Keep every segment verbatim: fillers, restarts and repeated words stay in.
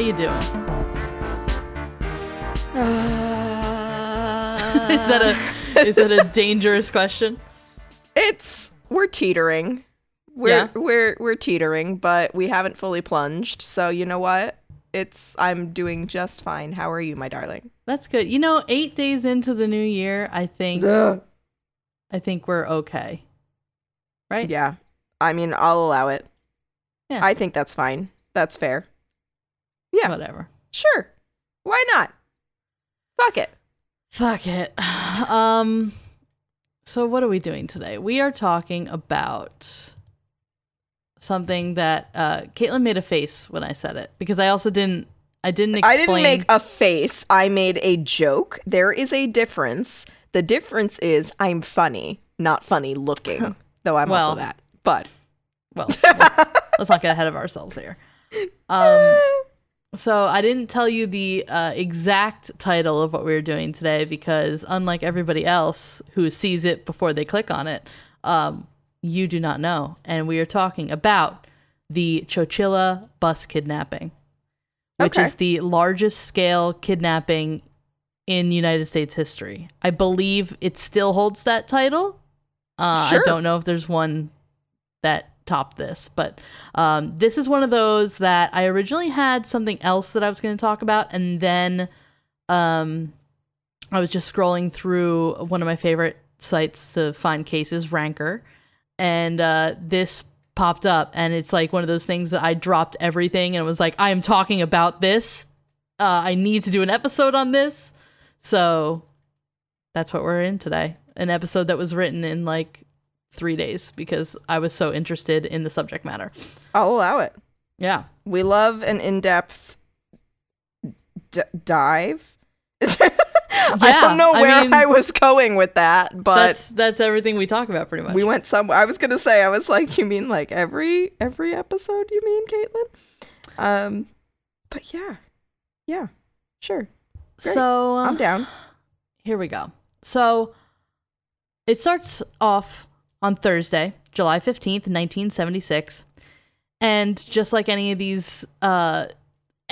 you doing? Uh... is that a is that a dangerous question? It's we're teetering. We're yeah. we're we're teetering, but we haven't fully plunged. So you know what? It's I'm doing just fine. How are you, my darling? That's good. You know, eight days into the new year, I think Ugh. I think we're okay. Right? Yeah. I mean, I'll allow it. Yeah. I think that's fine. That's fair. Yeah. Whatever. Sure. Why not? Fuck it. Fuck it. Um so what are we doing today? We are talking about something that uh, Caitlin made a face when I said it, because I also didn't I didn't explain. I didn't make a face. I made a joke. There is a difference. The difference is I'm funny, not funny looking. Though I'm well, also that. But well, let's, let's not get ahead of ourselves here. Um, so I didn't tell you the uh, exact title of what we were doing today, because unlike everybody else who sees it before they click on it, um, you do not know. And we are talking about the Chowchilla bus kidnapping, which okay. is the largest scale kidnapping in United States history. I believe it still holds that title. Uh, sure. I don't know if there's one that topped this, but um, this is one of those that I originally had something else that I was going to talk about. And then um, I was just scrolling through one of my favorite sites to find cases, Ranker. And uh, this popped up, and it's like one of those things that I dropped everything and was like, I am talking about this. Uh, I need to do an episode on this. So that's what we're in today. An episode that was written in like three days because I was so interested in the subject matter. I'll allow it. Yeah. We love an in-depth d- dive. Yeah, I don't know where I, mean, I was going with that, but that's, that's everything we talk about pretty much. We went somewhere. I was going to say, I was like, you mean like every every episode you mean, Caitlin? Um, but yeah. Yeah, sure. Great. So uh, I'm down. Here we go. So it starts off on Thursday, July fifteenth, nineteen seventy-six. And just like any of these uh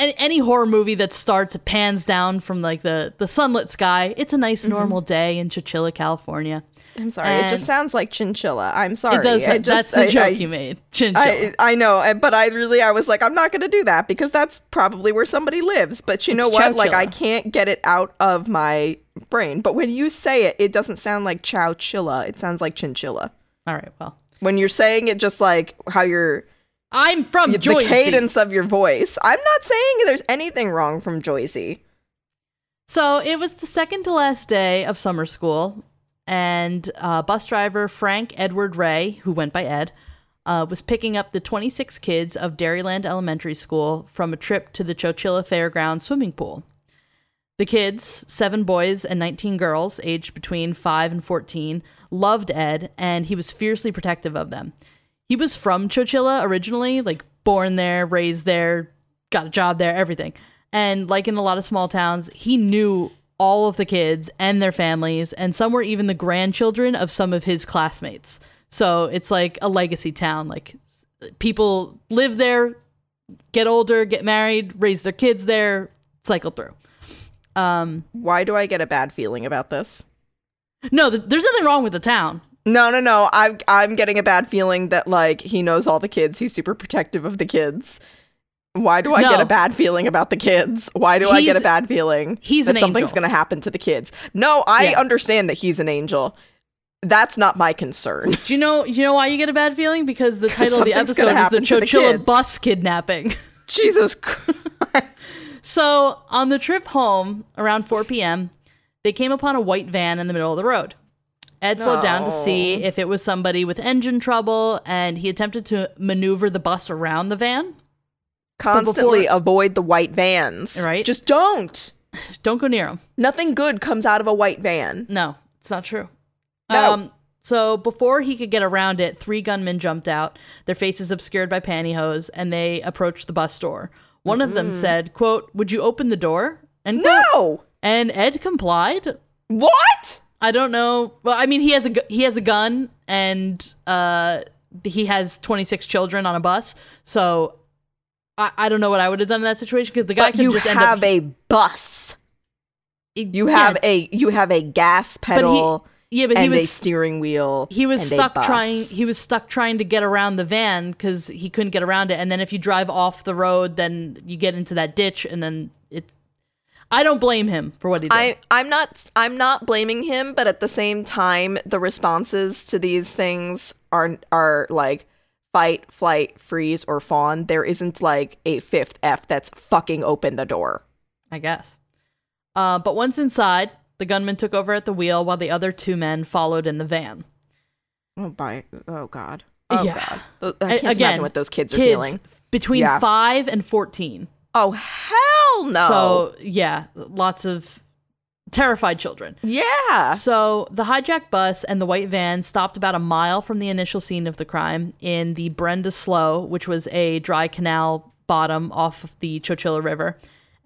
any horror movie that starts, it pans down from like the, the sunlit sky. It's a nice normal mm-hmm. day in Chowchilla, California. I'm sorry. And it just sounds like chinchilla. I'm sorry. It does. I just, that's the I, joke I, you made. Chinchilla. I, I know. But I really, I was like, I'm not going to do that because that's probably where somebody lives. But you it's know what? Chowchilla. Like I can't get it out of my brain. But when you say it, it doesn't sound like Chowchilla. It sounds like chinchilla. All right. Well, when you're saying it, just like how you're I'm from the Joyce. The cadence of your voice. I'm not saying there's anything wrong from Joycey. So it was the second to last day of summer school, and uh, bus driver Frank Edward Ray, who went by Ed, uh, was picking up the twenty-six kids of Dairyland Elementary School from a trip to the Chowchilla Fairground swimming pool. The kids, seven boys and nineteen girls, aged between five and fourteen, loved Ed, and he was fiercely protective of them. He was from Chowchilla originally, like born there, raised there, got a job there, everything. And like in a lot of small towns, he knew all of the kids and their families, and some were even the grandchildren of some of his classmates. So it's like a legacy town. Like people live there, get older, get married, raise their kids there, cycle through. Um, Why do I get a bad feeling about this? No, th- there's nothing wrong with the town. No, no, no. I'm, I'm getting a bad feeling that, like, he knows all the kids. He's super protective of the kids. Why do I no. get a bad feeling about the kids? Why do he's, I get a bad feeling he's that an something's going to happen to the kids? No, I yeah. understand that he's an angel. That's not my concern. Do you know, you know why you get a bad feeling? Because the title of the episode is The Chowchilla Bus Kidnapping. Jesus Christ. So on the trip home around four p.m., they came upon a white van in the middle of the road. Ed slowed no. down to see if it was somebody with engine trouble, and he attempted to maneuver the bus around the van. Constantly before, avoid the white vans. Right? Just don't. Don't go near them. Nothing good comes out of a white van. No, it's not true. No. Um, so before he could get around it, three gunmen jumped out, their faces obscured by pantyhose, and they approached the bus door. One mm-hmm. of them said, quote, "Would you open the door?" And no! Quote, and Ed complied. What? I don't know. Well, I mean, he has a he has a gun, and uh, he has twenty-six children on a bus. So I, I don't know what I would have done in that situation, because the guy could just end up... you have a bus. It, you have yeah. a you have a gas pedal he, yeah, but he and was, a steering wheel. He was stuck trying. He was stuck trying to get around the van because he couldn't get around it. And then if you drive off the road, then you get into that ditch, and then it. I don't blame him for what he did. I, I'm not. I'm not blaming him, but at the same time, the responses to these things are are like fight, flight, freeze, or fawn. There isn't like a fifth F that's fucking open the door. I guess. Uh, but once inside, the gunman took over at the wheel while the other two men followed in the van. Oh, by, oh God. Oh, yeah. God. I can't a- again, imagine what those kids, kids are feeling. Between yeah. five and fourteen. Oh, hell no. So, yeah, lots of terrified children. Yeah. So the hijacked bus and the white van stopped about a mile from the initial scene of the crime in the Brenda Slow, which was a dry canal bottom off of the Chowchilla River.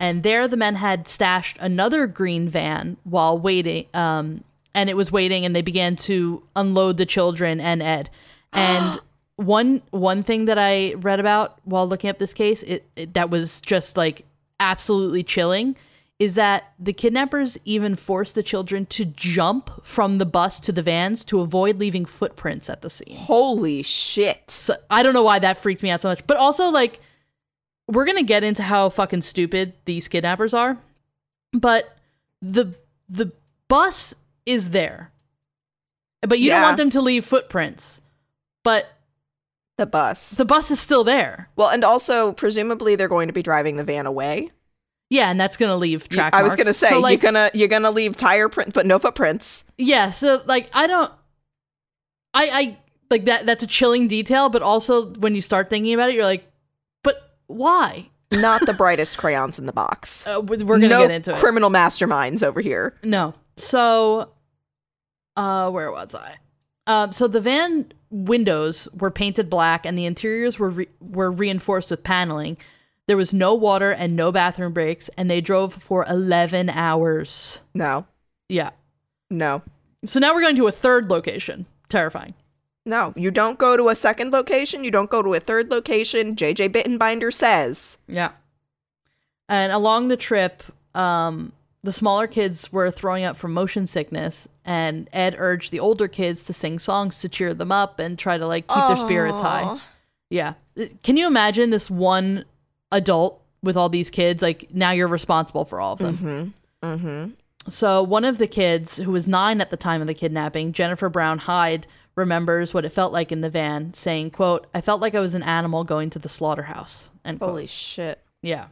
And there the men had stashed another green van while waiting, um, and it was waiting, and they began to unload the children and Ed. And one one thing that I read about while looking up this case, it, it that was just like absolutely chilling, is that the kidnappers even forced the children to jump from the bus to the vans to avoid leaving footprints at the scene. Holy shit. So I don't know why that freaked me out so much. But also, like, we're going to get into how fucking stupid these kidnappers are, but the the bus is there. But you yeah. don't want them to leave footprints. But the bus. The bus is still there. Well, and also, presumably, they're going to be driving the van away. Yeah, and that's going to leave track marks. I was going to say, so, like, you're going you're gonna to leave tire prints, but no footprints. Yeah, so, like, I don't... I, I like, that. that's a chilling detail, but also, when you start thinking about it, you're like, why? Not the brightest crayons in the box. Uh, we're going to no get into it. Criminal masterminds over here. No. So, uh, where was I? Um, so the van windows were painted black, and the interiors were re- were reinforced with paneling. There was no water and no bathroom breaks, and they drove for eleven hours. No. Yeah. No. So now we're going to a third location. Terrifying. No, you don't go to a second location. You don't go to a third location. J J Bittenbinder says. Yeah. And along the trip, um, the smaller kids were throwing up from motion sickness, and Ed urged the older kids to sing songs to cheer them up and try to, like, keep Aww. their spirits high. Yeah. Can you imagine this one adult with all these kids? Like, now you're responsible for all of them. Mm-hmm. Mm-hmm. So one of the kids, who was nine at the time of the kidnapping, Jennifer Brown Hyde, remembers what it felt like in the van, saying, quote, "I felt like I was an animal going to the slaughterhouse." And holy shit. Yeah.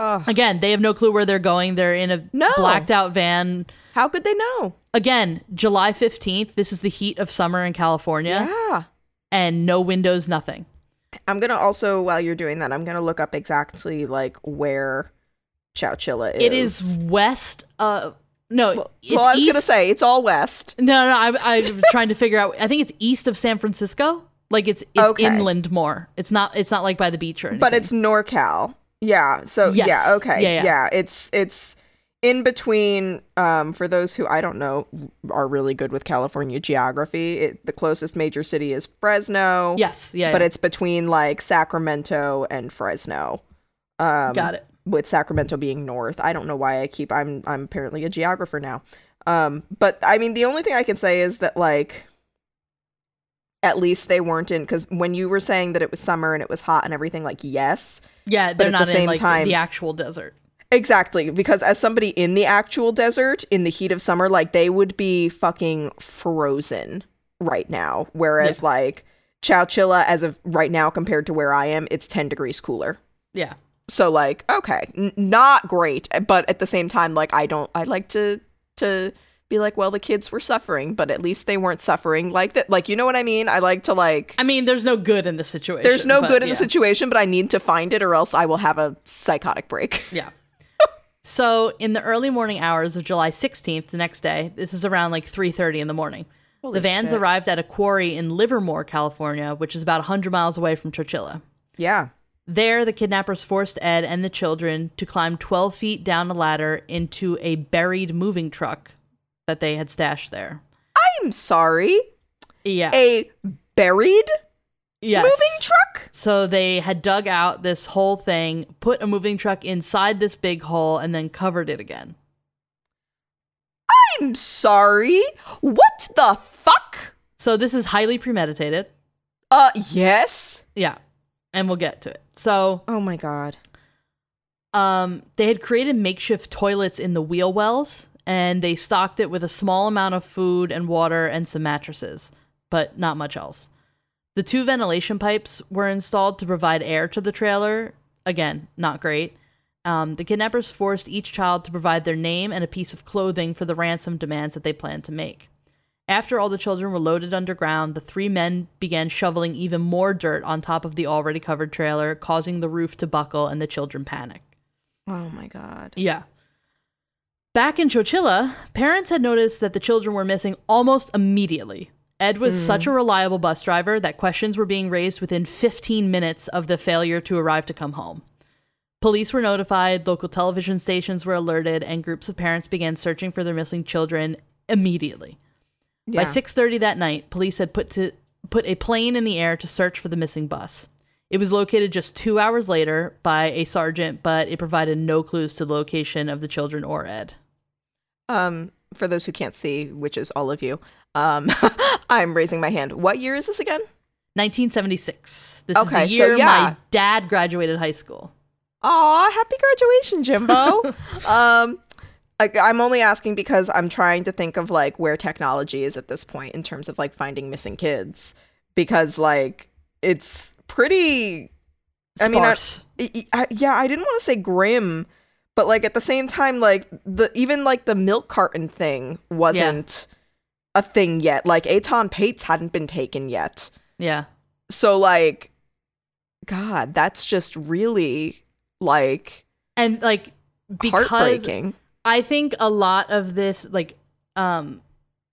Ugh. Again, they have no clue where they're going. They're in a no. blacked out van. How could they know? Again, July fifteenth. This is the heat of summer in California. Yeah. And no windows, nothing. I'm going to also, while you're doing that, I'm going to look up exactly like where Chowchilla is. It is west of... No, well, well I was east. gonna say it's all west. No, no, I'm I, I'm trying to figure out. I think it's east of San Francisco. Like it's it's okay. inland more. It's not it's not like by the beach or anything. But it's NorCal. Yeah. So yes. yeah. Okay. Yeah, yeah. yeah. It's it's in between. Um, for those who I don't know are really good with California geography, it, the closest major city is Fresno. Yes. Yeah. But yeah. it's between like Sacramento and Fresno. Um, Got it. With Sacramento being north. I don't know why I keep, I'm I'm apparently a geographer now. Um, but I mean, the only thing I can say is that, like, at least they weren't in, because when you were saying that it was summer and it was hot and everything, like, yes. Yeah, they're not in, like, the actual desert. Exactly, because as somebody in the actual desert, in the heat of summer, like, they would be fucking frozen right now. Whereas, yeah. like, Chowchilla, as of right now, compared to where I am, it's ten degrees cooler. Yeah. So, like, okay, n- not great, but at the same time, like, I don't, I like to to be like, well, the kids were suffering, but at least they weren't suffering like that. Like, you know what I mean? I like to, like... I mean, there's no good in the situation. There's no but, good in yeah. the situation, but I need to find it or else I will have a psychotic break. Yeah. So, in the early morning hours of July sixteenth, the next day, this is around, like, three thirty in the morning. Holy the vans shit. arrived at a quarry in Livermore, California, which is about one hundred miles away from Chowchilla. Yeah. There, the kidnappers forced Ed and the children to climb twelve feet down a ladder into a buried moving truck that they had stashed there. I'm sorry. Yeah. A buried Yes. Moving truck? So they had dug out this whole thing, put a moving truck inside this big hole, and then covered it again. I'm sorry. What the fuck? So this is highly premeditated. Uh, yes? Yeah. And we'll get to it. So... Oh, my God. Um, they had created makeshift toilets in the wheel wells, and they stocked it with a small amount of food and water and some mattresses, but not much else. The two ventilation pipes were installed to provide air to the trailer. Again, not great. Um, the kidnappers forced each child to provide their name and a piece of clothing for the ransom demands that they planned to make. After all the children were loaded underground, the three men began shoveling even more dirt on top of the already covered trailer, causing the roof to buckle and the children panic. Oh, my God. Yeah. Back in Chowchilla, parents had noticed that the children were missing almost immediately. Ed was mm. such a reliable bus driver that questions were being raised within fifteen minutes of the failure to arrive to come home. Police were notified, local television stations were alerted, and groups of parents began searching for their missing children immediately. Yeah. By six thirty that night, police had put to put a plane in the air to search for the missing bus. It was located just two hours later by a sergeant, but it provided no clues to the location of the children or Ed. Um, for those who can't see, which is all of you, um, I'm raising my hand. What year is this again? nineteen seventy-six. This okay, is the year so, yeah. my dad graduated high school. Aw, happy graduation, Jimbo. um, I, I'm only asking because I'm trying to think of, like, where technology is at this point in terms of, like, finding missing kids. Because, like, it's pretty... Sparse. I mean, I, I, yeah, I didn't want to say grim, but, like, at the same time, like, the even, like, the milk carton thing wasn't... Yeah. a thing yet. Like, Eitan Pates hadn't been taken yet. Yeah. So, like, God, that's just really, like, and, like, because heartbreaking. I think a lot of this, like, um,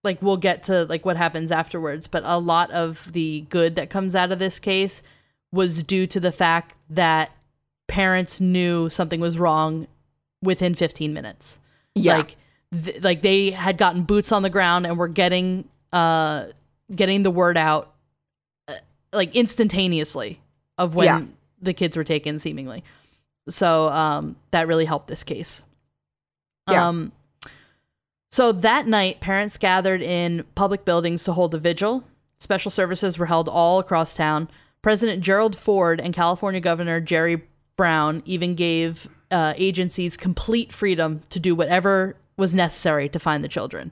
like, we'll get to, like, what happens afterwards, but a lot of the good that comes out of this case was due to the fact that parents knew something was wrong within fifteen minutes. Yeah. Like, Th- like they had gotten boots on the ground and were getting uh getting the word out uh, like instantaneously of when yeah. the kids were taken, seemingly. So um that really helped this case. Yeah. Um so that night, parents gathered in public buildings to hold a vigil. Special services were held all across town. President Gerald Ford and California Governor Jerry Brown even gave uh, agencies complete freedom to do whatever was necessary to find the children.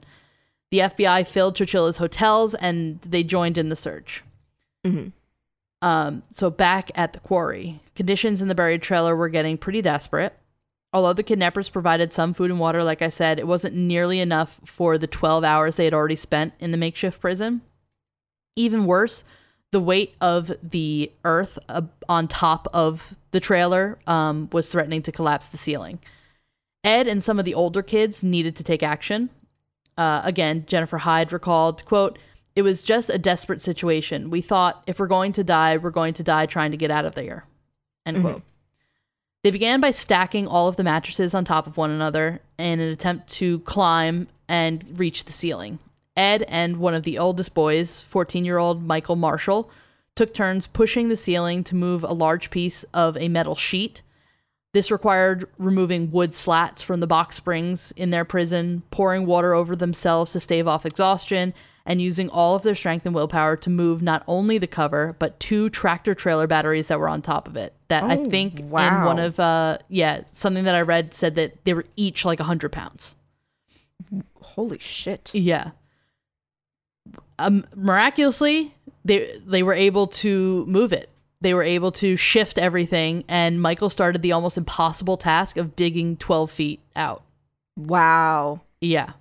The F B I filled Chowchilla's hotels and they joined in the search. Mm-hmm. Um, so back at the quarry, conditions in the buried trailer were getting pretty desperate. Although the kidnappers provided some food and water, like I said, it wasn't nearly enough for the twelve hours they had already spent in the makeshift prison. Even worse, the weight of the earth uh, on top of the trailer um, was threatening to collapse the ceiling. Ed and some of the older kids needed to take action. Uh, again, Jennifer Hyde recalled, quote, "It was just a desperate situation. We thought if we're going to die, we're going to die trying to get out of there." End mm-hmm. quote. They began by stacking all of the mattresses on top of one another in an attempt to climb and reach the ceiling. Ed and one of the oldest boys, fourteen-year-old Michael Marshall, took turns pushing the ceiling to move a large piece of a metal sheet. This required removing wood slats from the box springs in their prison, pouring water over themselves to stave off exhaustion, and using all of their strength and willpower to move not only the cover, but two tractor trailer batteries that were on top of it. That oh, I think wow. in one of, uh, yeah, something that I read said that they were each like one hundred pounds. Holy shit. Yeah. Um, miraculously, they they were able to move it. They were able to shift everything, and Michael started the almost impossible task of digging twelve feet out. Wow. Yeah.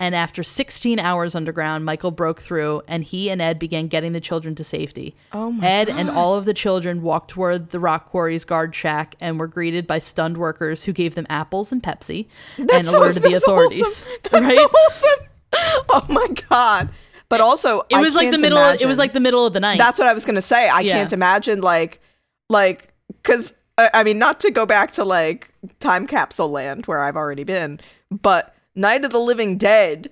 And after sixteen hours underground, Michael broke through, and he and Ed began getting the children to safety. Oh my Ed God. And all of the children walked toward the rock quarry's guard shack and were greeted by stunned workers who gave them apples and Pepsi that's and alerted so, the authorities. Awesome. That's right? so awesome. Oh my God. But also, it was I like the middle. Imagine. It was like the middle of the night. That's what I was gonna say. I yeah. can't imagine, like, like, because I, I mean, not to go back to like time capsule land where I've already been, but Night of the Living Dead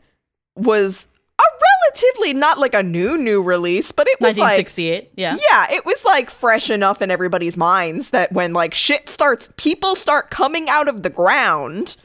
was a relatively not like a new, new release, but it was nineteen sixty-eight, like, yeah. Yeah, it was like fresh enough in everybody's minds that when like shit starts, people start coming out of the ground.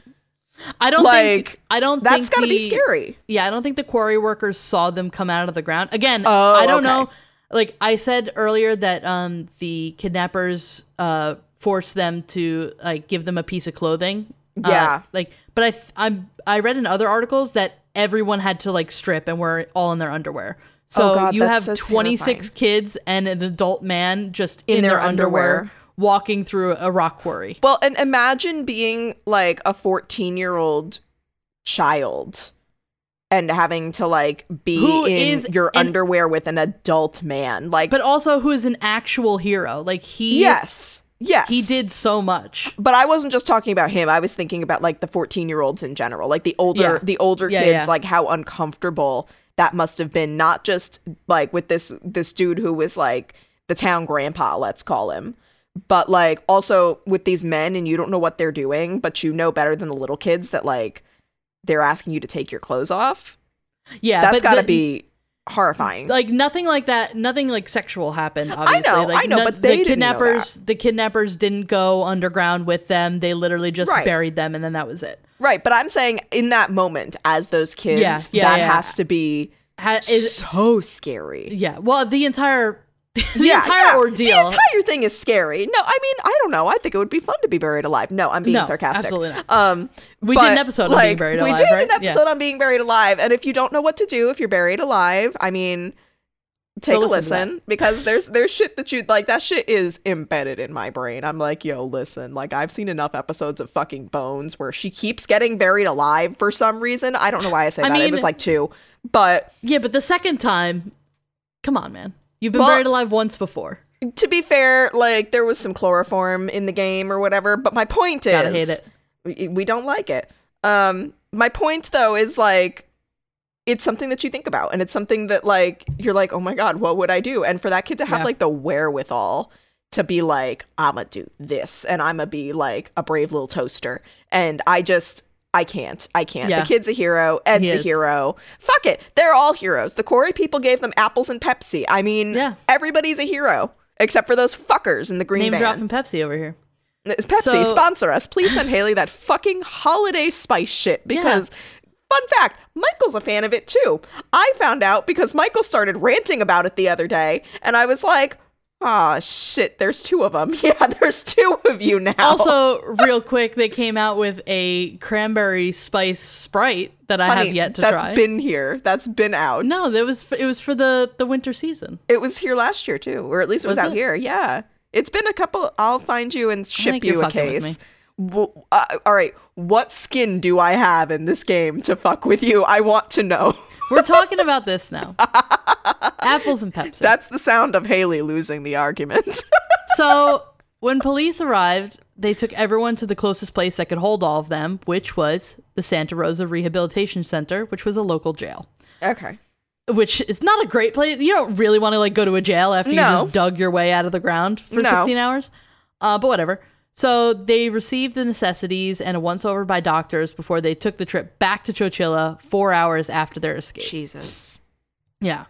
I don't like, think I don't that's think gotta the, be scary. Yeah, I don't think the quarry workers saw them come out of the ground. Again, oh, I don't okay. know. Like I said earlier that um the kidnappers uh forced them to like give them a piece of clothing. Yeah. Uh, like but I I'm I read in other articles that everyone had to like strip and were all in their underwear. So oh God, you have so twenty-six terrifying. Kids and an adult man just in, in their, their underwear. underwear. Walking through a rock quarry. Well, and imagine being like a fourteen-year-old child and having to like be who in your an, underwear with an adult man, like, but also who is an actual hero. Like he, yes, yes, he did so much. But I wasn't just talking about him. I was thinking about like the fourteen-year-olds in general, like the older, yeah. the older yeah, kids, yeah. like how uncomfortable that must have been. Not just like with this this dude who was like the town grandpa, let's call him. But, like, also with these men, and you don't know what they're doing, but you know better than the little kids that, like, they're asking you to take your clothes off. Yeah. That's got to be horrifying. Like, nothing like that, nothing, like, sexual happened, obviously. I know, like, I know, no, but they the kidnappers, didn't know that. The kidnappers didn't go underground with them. They literally just right. buried them, and then that was it. Right, but I'm saying in that moment, as those kids, yeah, yeah, that yeah. has to be ha- is, so scary. Yeah, well, the entire... the yeah, entire yeah. ordeal. The entire thing is scary. No, I mean, I don't know. I think it would be fun to be buried alive. No, I'm being no, sarcastic. Absolutely not. Um, we but, did an episode like, on being buried alive. We did right? an episode yeah. on being buried alive. And if you don't know what to do if you're buried alive, I mean, take Go a listen, listen because there's there's shit that you like. That shit is embedded in my brain. I'm like, yo, listen. Like, I've seen enough episodes of fucking Bones where she keeps getting buried alive for some reason. I don't know why I say I that. Mean, it was like two, but yeah. But the second time, come on, man. You've been well, buried alive once before. To be fair, like, there was some chloroform in the game or whatever, but my point is... Gotta hate it. We, we don't like it. Um, my point, though, is, like, it's something that you think about, and it's something that, like, you're like, oh my God, what would I do? And for that kid to have, yeah. like, the wherewithal to be like, I'ma do this, and I'ma be, like, a brave little toaster. And I just... I can't. I can't. Yeah. The kid's a hero. Ed's he a hero. Fuck it. They're all heroes. The quarry people gave them apples and Pepsi. I mean, yeah. everybody's a hero except for those fuckers in the green Name van. Name dropping Pepsi over here. Pepsi, so... sponsor us. Please send Haley that fucking holiday spice shit because... Yeah. Fun fact, Michael's a fan of it too. I found out because Michael started ranting about it the other day and I was like... Ah, oh, shit, there's two of them. Yeah, there's two of you now. Also, real quick, they came out with a cranberry spice Sprite that I Honey, have yet to that's try. That's been here. That's been out. No, that was it was for the, the winter season. It was here last year, too, or at least it was, was out it? here. Yeah. It's been a couple. I'll find you and ship you a case. Well, uh, all right, what skin do I have in this game to fuck with you? I want to know. We're talking about this now. Apples and Pepsi. That's the sound of Haley losing the argument. So when police arrived, they took everyone to the closest place that could hold all of them, which was the Santa Rosa Rehabilitation Center, which was a local jail. Okay. Which is not a great place. You don't really want to like go to a jail after no. you just dug your way out of the ground for no. sixteen hours. Uh, but whatever. So they received the necessities and a once over by doctors before they took the trip back to Chowchilla four hours after their escape. Jesus. Yeah.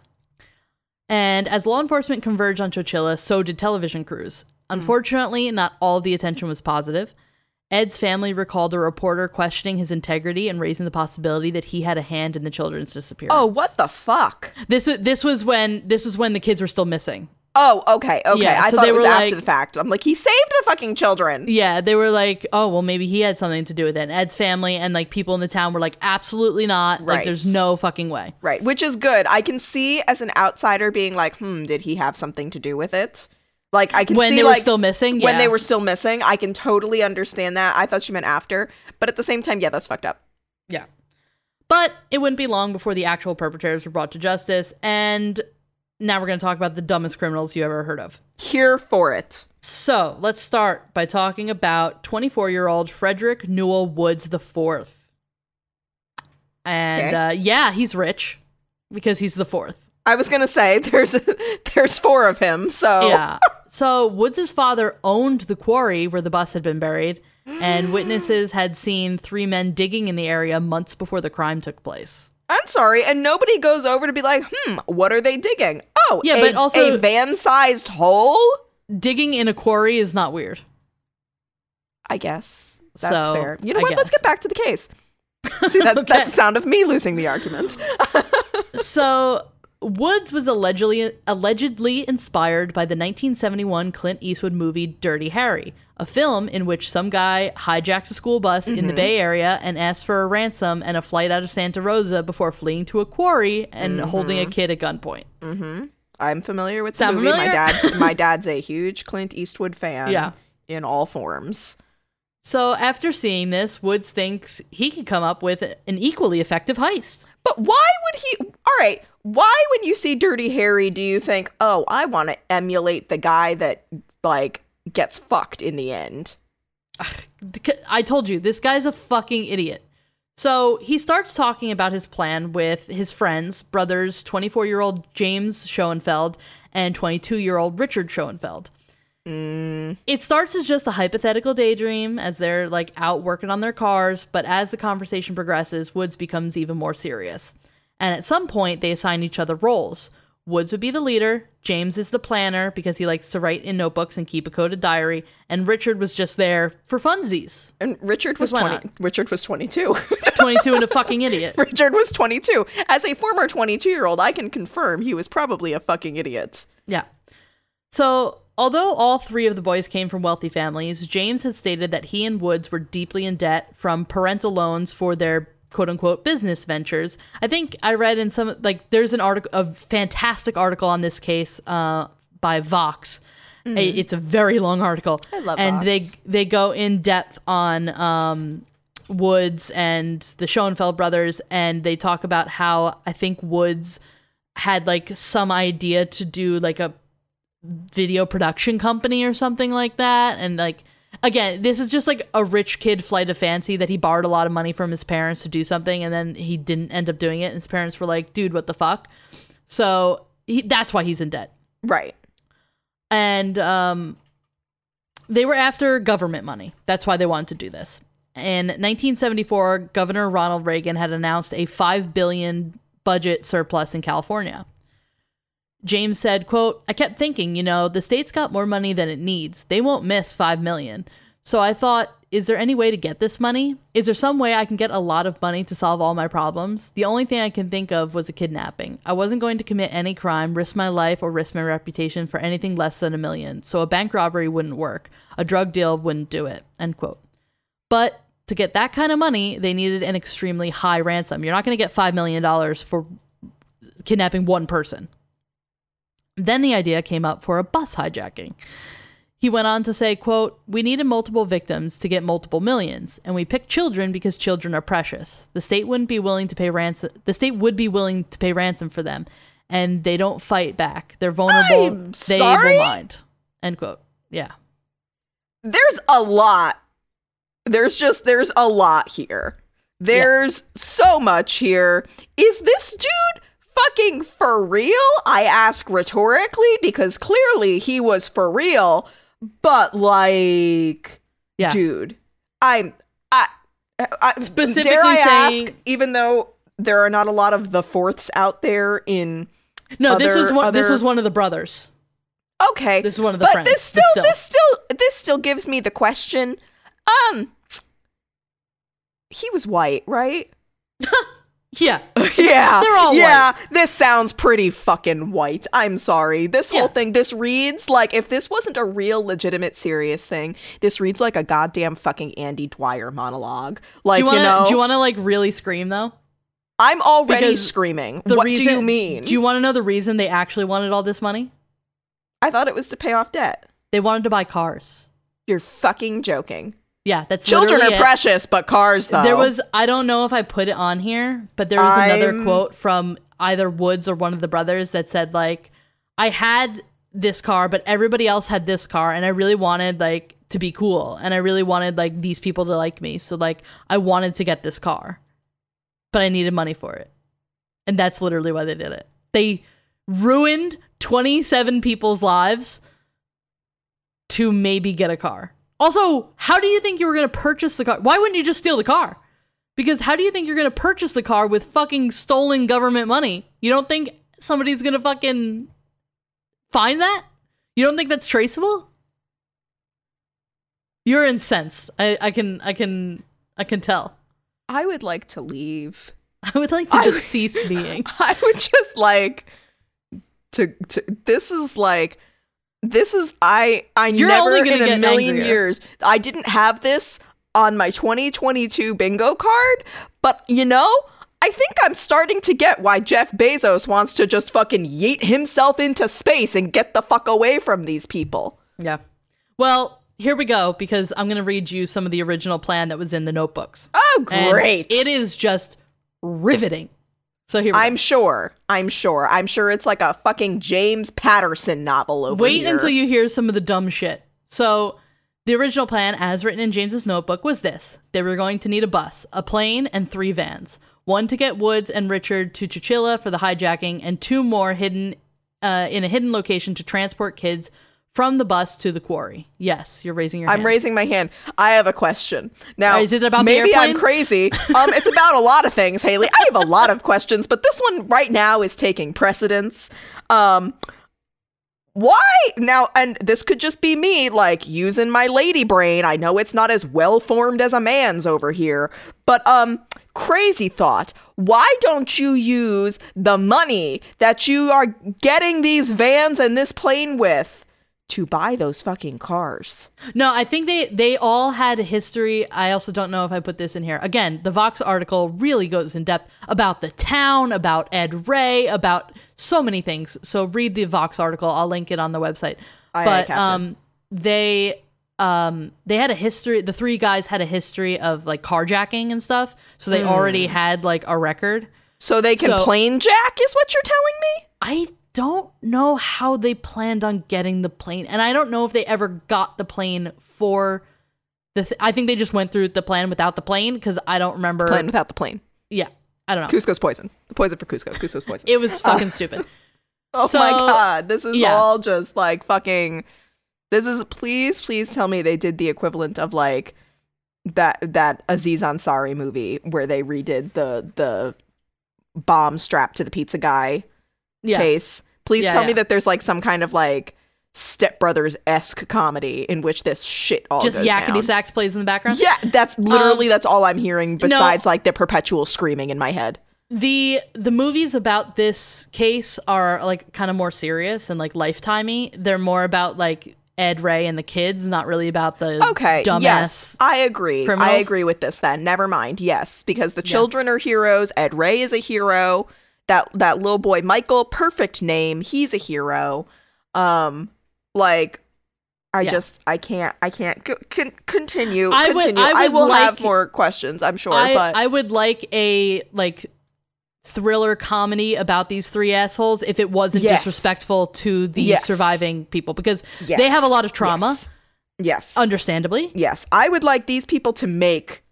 And as law enforcement converged on Chowchilla, so did television crews. Unfortunately, mm. not all the attention was positive. Ed's family recalled a reporter questioning his integrity and raising the possibility that he had a hand in the children's disappearance. Oh, what the fuck? This this was when this was when the kids were still missing. Oh, okay, okay. Yeah, I so thought it was after like, the fact. I'm like, he saved the fucking children. Yeah, they were like, oh, well, maybe he had something to do with it. And Ed's family and, like, people in the town were like, absolutely not. Right. Like, there's no fucking way. Right, which is good. I can see as an outsider being like, hmm, did he have something to do with it? Like, I can when see, When they were like, still missing? Yeah. When they were still missing. I can totally understand that. I thought you meant after. But at the same time, yeah, that's fucked up. Yeah. But it wouldn't be long before the actual perpetrators were brought to justice. And... now we're going to talk about the dumbest criminals you ever heard of. Here for it. So let's start by talking about twenty-four-year-old Frederick Newell Woods the fourth. And okay. uh, yeah, he's rich because he's the fourth. I was going to say there's there's four of him. So yeah. So Woods' father owned the quarry where the bus had been buried, and witnesses had seen three men digging in the area months before the crime took place. I'm sorry. And nobody goes over to be like, hmm, what are they digging? Oh, yeah, a, but also, a van-sized hole? Digging in a quarry is not weird. I guess. That's so, fair. You know I what? Guess. Let's get back to the case. See, that, okay. That's the sound of me losing the argument. So, Woods was allegedly allegedly inspired by the nineteen seventy-one Clint Eastwood movie Dirty Harry, a film in which some guy hijacks a school bus mm-hmm. in the Bay Area and asks for a ransom and a flight out of Santa Rosa before fleeing to a quarry and mm-hmm. holding a kid at gunpoint. Mm-hmm. I'm familiar with the Sound movie. Familiar? My dad's my dad's a huge Clint Eastwood fan yeah. in all forms. So after seeing this, Woods thinks he could come up with an equally effective heist. But why would he... All right, why when you see Dirty Harry do you think, oh, I want to emulate the guy that, like, gets fucked in the end? I told you, this guy's a fucking idiot. So he starts talking about his plan with his friends, brothers, twenty-four-year-old James Schoenfeld and twenty-two-year-old Richard Schoenfeld. Mm. It starts as just a hypothetical daydream as they're like out working on their cars, but as the conversation progresses, Woods becomes even more serious. And at some point, they assign each other roles. Woods would be the leader, James is the planner because he likes to write in notebooks and keep a coded diary, and Richard was just there for funsies. And Richard was twenty. Richard was twenty-two. twenty-two and a fucking idiot. Richard was twenty-two. As a former twenty-two-year-old, I can confirm he was probably a fucking idiot. Yeah. So... Although all three of the boys came from wealthy families, James had stated that he and Woods were deeply in debt from parental loans for their quote-unquote business ventures. I think I read in some, like, there's an article, a fantastic article on this case uh, by Vox. Mm-hmm. A, it's a very long article. I love and Vox. And they, they go in depth on um, Woods and the Schoenfeld brothers, and they talk about how I think Woods had, like, some idea to do, like, a video production company or something like that, and like again this is just like a rich kid flight of fancy that he borrowed a lot of money from his parents to do something and then he didn't end up doing it and his parents were like, dude, what the fuck. So he, that's why he's in debt, right? And um they were after government money. That's why they wanted to do this. In nineteen seventy-four, Governor Ronald Reagan had announced a five billion budget surplus in California. James said, quote, I kept thinking, you know, the state's got more money than it needs. They won't miss five million dollars. So I thought, is there any way to get this money? Is there some way I can get a lot of money to solve all my problems? The only thing I can think of was a kidnapping. I wasn't going to commit any crime, risk my life, or risk my reputation for anything less than a million. So a bank robbery wouldn't work. A drug deal wouldn't do it, end quote. But to get that kind of money, they needed an extremely high ransom. You're not going to get five million dollars for kidnapping one person. Then the idea came up for a bus hijacking. He went on to say, quote, we needed multiple victims to get multiple millions, and we picked children because children are precious. The state wouldn't be willing to pay ransom. The state would be willing to pay ransom for them, and they don't fight back. They're vulnerable. I'm they sorry? Will mind. End quote. Yeah. There's a lot. There's just there's a lot here. There's yeah. so much here. Is this dude fucking for real? I ask rhetorically because clearly he was for real, but like yeah. dude, I'm I, I specifically dare I saying, ask, even though there are not a lot of the fourths out there in No, other, this was one other... this was one of the brothers. Okay. This is one of the but friends. This still, but still this still this still gives me the question. Um he was white, right? Yeah. Yeah. They're all yeah. white. This sounds pretty fucking white. I'm sorry. This yeah. whole thing, this reads like, if this wasn't a real, legitimate, serious thing, this reads like a goddamn fucking Andy Dwyer monologue. Like, do you, wanna, you know. Do you want to, like, really scream, though? I'm already because screaming. What reason, do you mean? Do you want to know the reason they actually wanted all this money? I thought it was to pay off debt. They wanted to buy cars. You're fucking joking. Yeah, that's children are it. Precious, but cars though. There was I don't know if I put it on here, but there was I'm... another quote from either Woods or one of the brothers that said like, I had this car, but everybody else had this car, and I really wanted like to be cool, and I really wanted like these people to like me, so like I wanted to get this car, but I needed money for it, and that's literally why they did it. They ruined twenty-seven people's lives to maybe get a car. Also, how do you think you were going to purchase the car? Why wouldn't you just steal the car? Because how do you think you're going to purchase the car with fucking stolen government money? You don't think somebody's going to fucking find that? You don't think that's traceable? You're incensed. I, I can I can I can tell. I would like to leave. I would like to just would, cease being. I would just like to, to this is like this is I I You're never only gonna in a million angrier. years. I didn't have this on my twenty twenty-two bingo card, but you know, I think I'm starting to get why Jeff Bezos wants to just fucking yeet himself into space and get the fuck away from these people. Yeah. Well, here we go, because I'm going to read you some of the original plan that was in the notebooks. Oh, great. And it is just riveting. So here we I'm go. sure. I'm sure. I'm sure it's like a fucking James Patterson novel over Wait here. Wait until you hear some of the dumb shit. So the original plan, as written in James's notebook, was this. They were going to need a bus, a plane, and three vans. One to get Woods and Richard to Chowchilla for the hijacking, and two more hidden uh, in a hidden location to transport kids from the bus to the quarry. Yes, you're raising your I'm hand. I'm raising my hand. I have a question. Now, is it about maybe the airplane? I'm crazy. Um, it's about a lot of things, Haley. I have a lot of questions, but this one right now is taking precedence. Um, why? Now, and this could just be me, like, using my lady brain. I know it's not as well-formed as a man's over here, but um, crazy thought. Why don't you use the money that you are getting these vans and this plane with to buy those fucking cars? No, I think they, they all had a history. I also don't know if I put this in here. Again, the Vox article really goes in depth about the town, about Ed Ray, about so many things. So read the Vox article. I'll link it on the website. Aye, but aye, um, they um, they had a history. The three guys had a history of like carjacking and stuff. So they mm. already had like a record. So they can so, plane jack is what you're telling me? I don't know how they planned on getting the plane, and I don't know if they ever got the plane for the th- I think they just went through the plan without the plane, because I don't remember. The plan without the plane. Yeah, I don't know. Cusco's poison. The poison for Cusco. Cusco's poison. It was fucking uh, stupid. Oh so, my god, this is yeah. all just like fucking this is please please tell me they did the equivalent of like that that Aziz Ansari movie where they redid the the bomb strapped to the pizza guy. Yes. Case. Please yeah, tell yeah. me that there's like some kind of like Step Brothers-esque comedy in which this shit all just goes yakety down. Sax plays in the background. Yeah, that's literally um, that's all I'm hearing besides no, like the perpetual screaming in my head. The the movies about this case are like kind of more serious and like lifetimey. They're more about like Ed Ray and the kids, not really about the okay, dumbass. Yes, I agree. Criminals. I agree with this then. Never mind. Yes, because the children yeah. are heroes. Ed Ray is a hero. That that little boy, Michael, perfect name. He's a hero. Um, like, I yeah. just, I can't, I can't c- c- continue. I continue. Would, I, would I will like, have more questions, I'm sure. I, but I would like a, like, thriller comedy about these three assholes if it wasn't yes. disrespectful to the yes. surviving people. Because yes. they have a lot of trauma. Yes. yes. Understandably. Yes. I would like these people to make...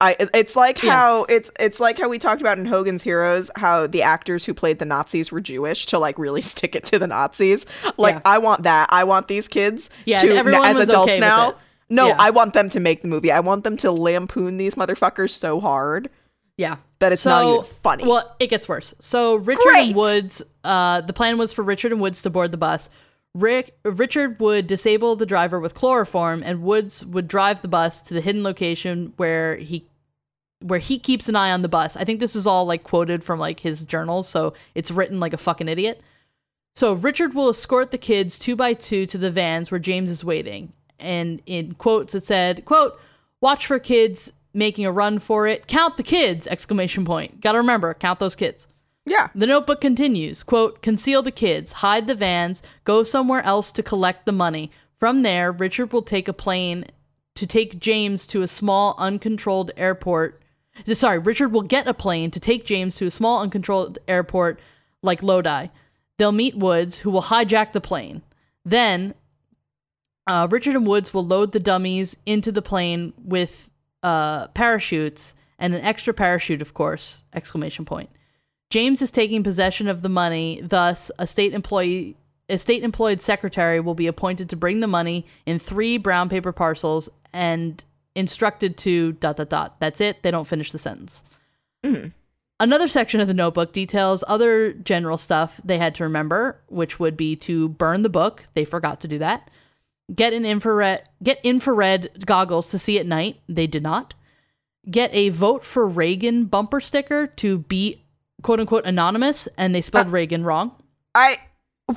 I, it's like yeah. how it's it's like how we talked about in Hogan's Heroes, how the actors who played the Nazis were Jewish to like really stick it to the Nazis. Like yeah. I want that. I want these kids yeah, to as adults okay now. No, yeah. I want them to make the movie. I want them to lampoon these motherfuckers so hard. Yeah, that it's so, not even funny. Well, it gets worse. So Richard Great. and Woods. Uh, the plan was for Richard and Woods to board the bus. Rick, Richard would disable the driver with chloroform, and Woods would drive the bus to the hidden location where he where he keeps an eye on the bus. I think this is all like quoted from like his journal, so it's written like a fucking idiot. So Richard will escort the kids two by two to the vans where James is waiting. And in quotes it said, quote, "Watch for kids making a run for it. Count the kids!" Exclamation point. Gotta remember, count those kids. Yeah. The notebook continues, quote, "Conceal the kids, hide the vans, go somewhere else to collect the money. From there, Richard will take a plane to take James to a small uncontrolled airport. Sorry, Richard will get a plane to take James to a small uncontrolled airport like Lodi. They'll meet Woods, who will hijack the plane. Then uh, Richard and Woods will load the dummies into the plane with uh, parachutes and an extra parachute, of course, exclamation point. James is taking possession of the money, thus a state employee, a state employed secretary will be appointed to bring the money in three brown paper parcels and instructed to dot dot dot. That's it. They don't finish the sentence. Mm. Another section of the notebook details other general stuff they had to remember, which would be to burn the book. They forgot to do that. Get an infrared get infrared goggles to see at night. They did not. Get a vote for Reagan bumper sticker to be quote unquote anonymous, and they spelled uh, Reagan wrong. I uh,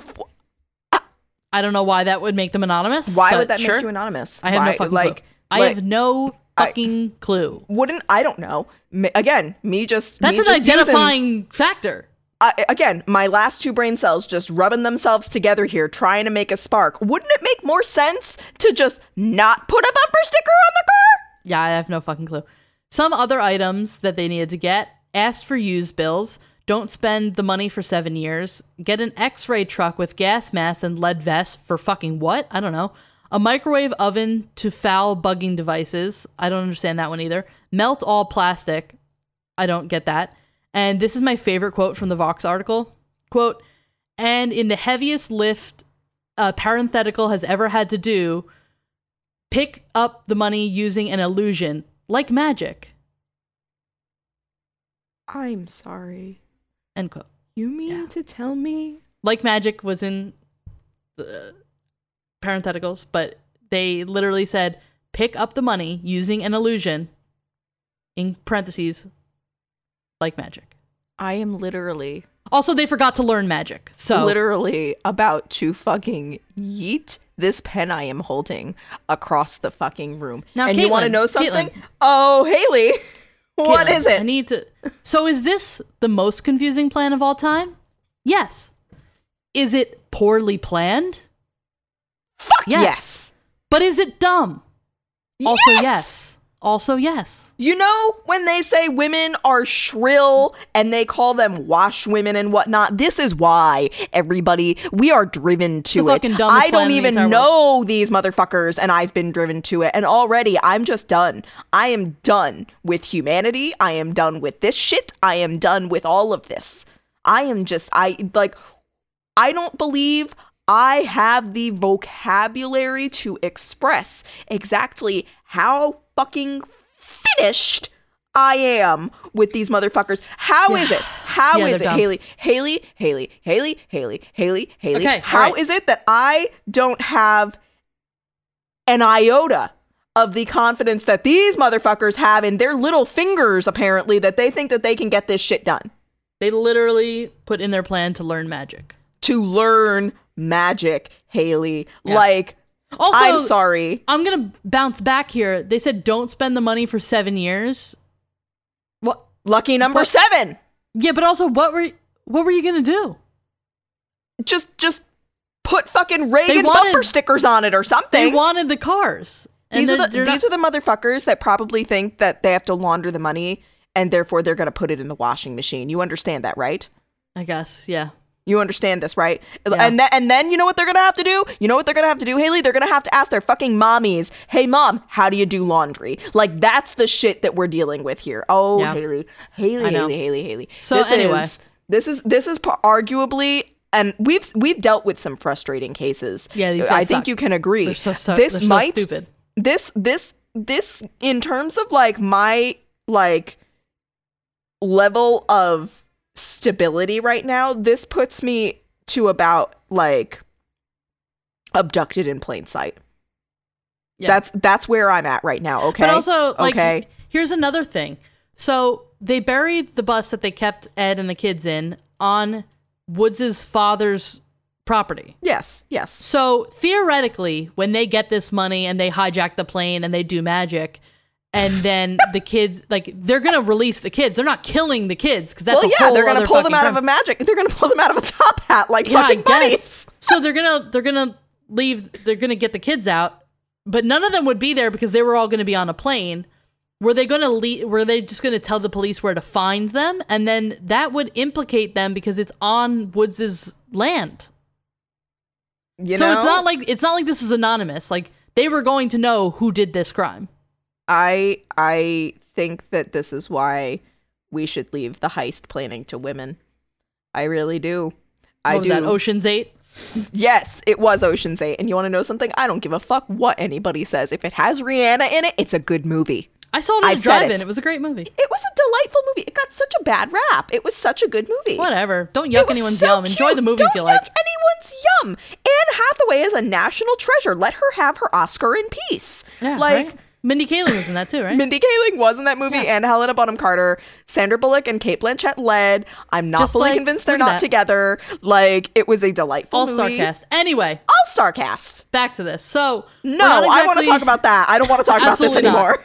I don't know why that would make them anonymous. Why would that sure. make you anonymous? I have why? no fucking like, clue. I like, have no fucking I, clue. Wouldn't I don't know. Again, me just That's me an just identifying using, factor. Uh, again, my last two brain cells just rubbing themselves together here, trying to make a spark. Wouldn't it make more sense to just not put a bumper sticker on the car? Yeah, I have no fucking clue. Some other items that they needed to get: asked for used bills, don't spend the money for seven years, get an x-ray truck with gas masks and lead vests for fucking what? I don't know. A microwave oven to foul bugging devices. I don't understand that one either. Melt all plastic. I don't get that. And this is my favorite quote from the Vox article. Quote, and in the heaviest lift uh, parenthetical has ever had to do, pick up the money using an illusion. Like magic. I'm sorry. End quote. You mean yeah. to tell me? Like magic was in the parentheticals, but they literally said, pick up the money using an illusion, in parentheses, like magic. I am literally. Also, they forgot to learn magic. So literally about to fucking yeet this pen I am holding across the fucking room. Now, and Caitlin, you want to know something? Caitlin, oh, Haley, what Caitlin, is it? I need to. So is this the most confusing plan of all time? Yes. Is it poorly planned? Fuck yes. yes. But is it dumb? Also yes. yes. Also yes. You know, when they say women are shrill and they call them wash women and whatnot, this is why, everybody, we are driven to it. I don't even know world. these motherfuckers, and I've been driven to it. And already I'm just done. I am done with humanity. I am done with this shit. I am done with all of this. I am just, I like, I don't believe I have the vocabulary to express exactly how fucking finished I am with these motherfuckers. How yeah. is it? How yeah, is it, dumb. Haley? Haley, Haley, Haley, Haley, Haley, Haley. Okay, how right. is it that I don't have an iota of the confidence that these motherfuckers have in their little fingers, apparently, that they think that they can get this shit done? They literally put in their plan to learn magic. To learn magic, Haley. Yeah. Like, also, I'm sorry. I'm going to bounce back here. They said don't spend the money for seven years. What? Lucky number what? seven. Yeah, but also what were what were you going to do? Just just put fucking Reagan wanted, bumper stickers on it or something. They wanted the cars. And these they're, are the, they're these not- are the motherfuckers that probably think that they have to launder the money and therefore they're going to put it in the washing machine. You understand that, right? I guess, yeah. You understand this, right? Yeah. And, th- and then you know what they're going to have to do? You know what they're going to have to do, Haley? They're going to have to ask their fucking mommies, hey, mom, how do you do laundry? Like, that's the shit that we're dealing with here. Oh, yeah. Haley, Haley, Haley, Haley, Haley. So this anyway. Is, this is this is arguably, and we've we've dealt with some frustrating cases. Yeah, these I think suck. You can agree. They're so su- this they're might, so stupid. This, this, this, in terms of, like, my, like, level of stability right now, this puts me to about like abducted in plain sight. Yeah. That's that's where I'm at right now. Okay. But also, like, okay. Here's another thing. So they buried the bus that they kept Ed and the kids in on Woods' father's property. Yes. Yes. So theoretically, when they get this money and they hijack the plane and they do magic, and then the kids, like, they're going to release the kids. They're not killing the kids. Because that's well, a yeah, whole they're going to pull them out crime. of a magic. They're going to pull them out of a top hat like yeah, fucking bunnies. So they're going to they're going to leave. They're going to get the kids out. But none of them would be there because they were all going to be on a plane. Were they going to leave? Were they just going to tell the police where to find them? And then that would implicate them because it's on Woods' land. You so know? it's not like it's not like this is anonymous. Like, they were going to know who did this crime. I I think that this is why we should leave the heist planning to women. I really do. What I was do. That Ocean's eight? Yes, it was Ocean's eight. And you want to know something? I don't give a fuck what anybody says. If it has Rihanna in it, it's a good movie. I saw it on the drive-in. It. it was a great movie. It was a delightful movie. It got such a bad rap. It was such a good movie. Whatever. Don't yuck anyone's so yum. Cute. Enjoy the movies don't you like. Don't yuck anyone's yum. Anne Hathaway is a national treasure. Let her have her Oscar in peace. Yeah, like. Right? Mindy Kaling was in that too, right? Mindy Kaling was in that movie, yeah. And Helena Bonham Carter, Sandra Bullock, and Kate Blanchett led. I'm not Just fully like, convinced they're not that. together. Like, it was a delightful all movie. All-star cast. Anyway. All-star cast. Back to this. So, no, exactly, I want to talk about that. I don't want to talk about this anymore.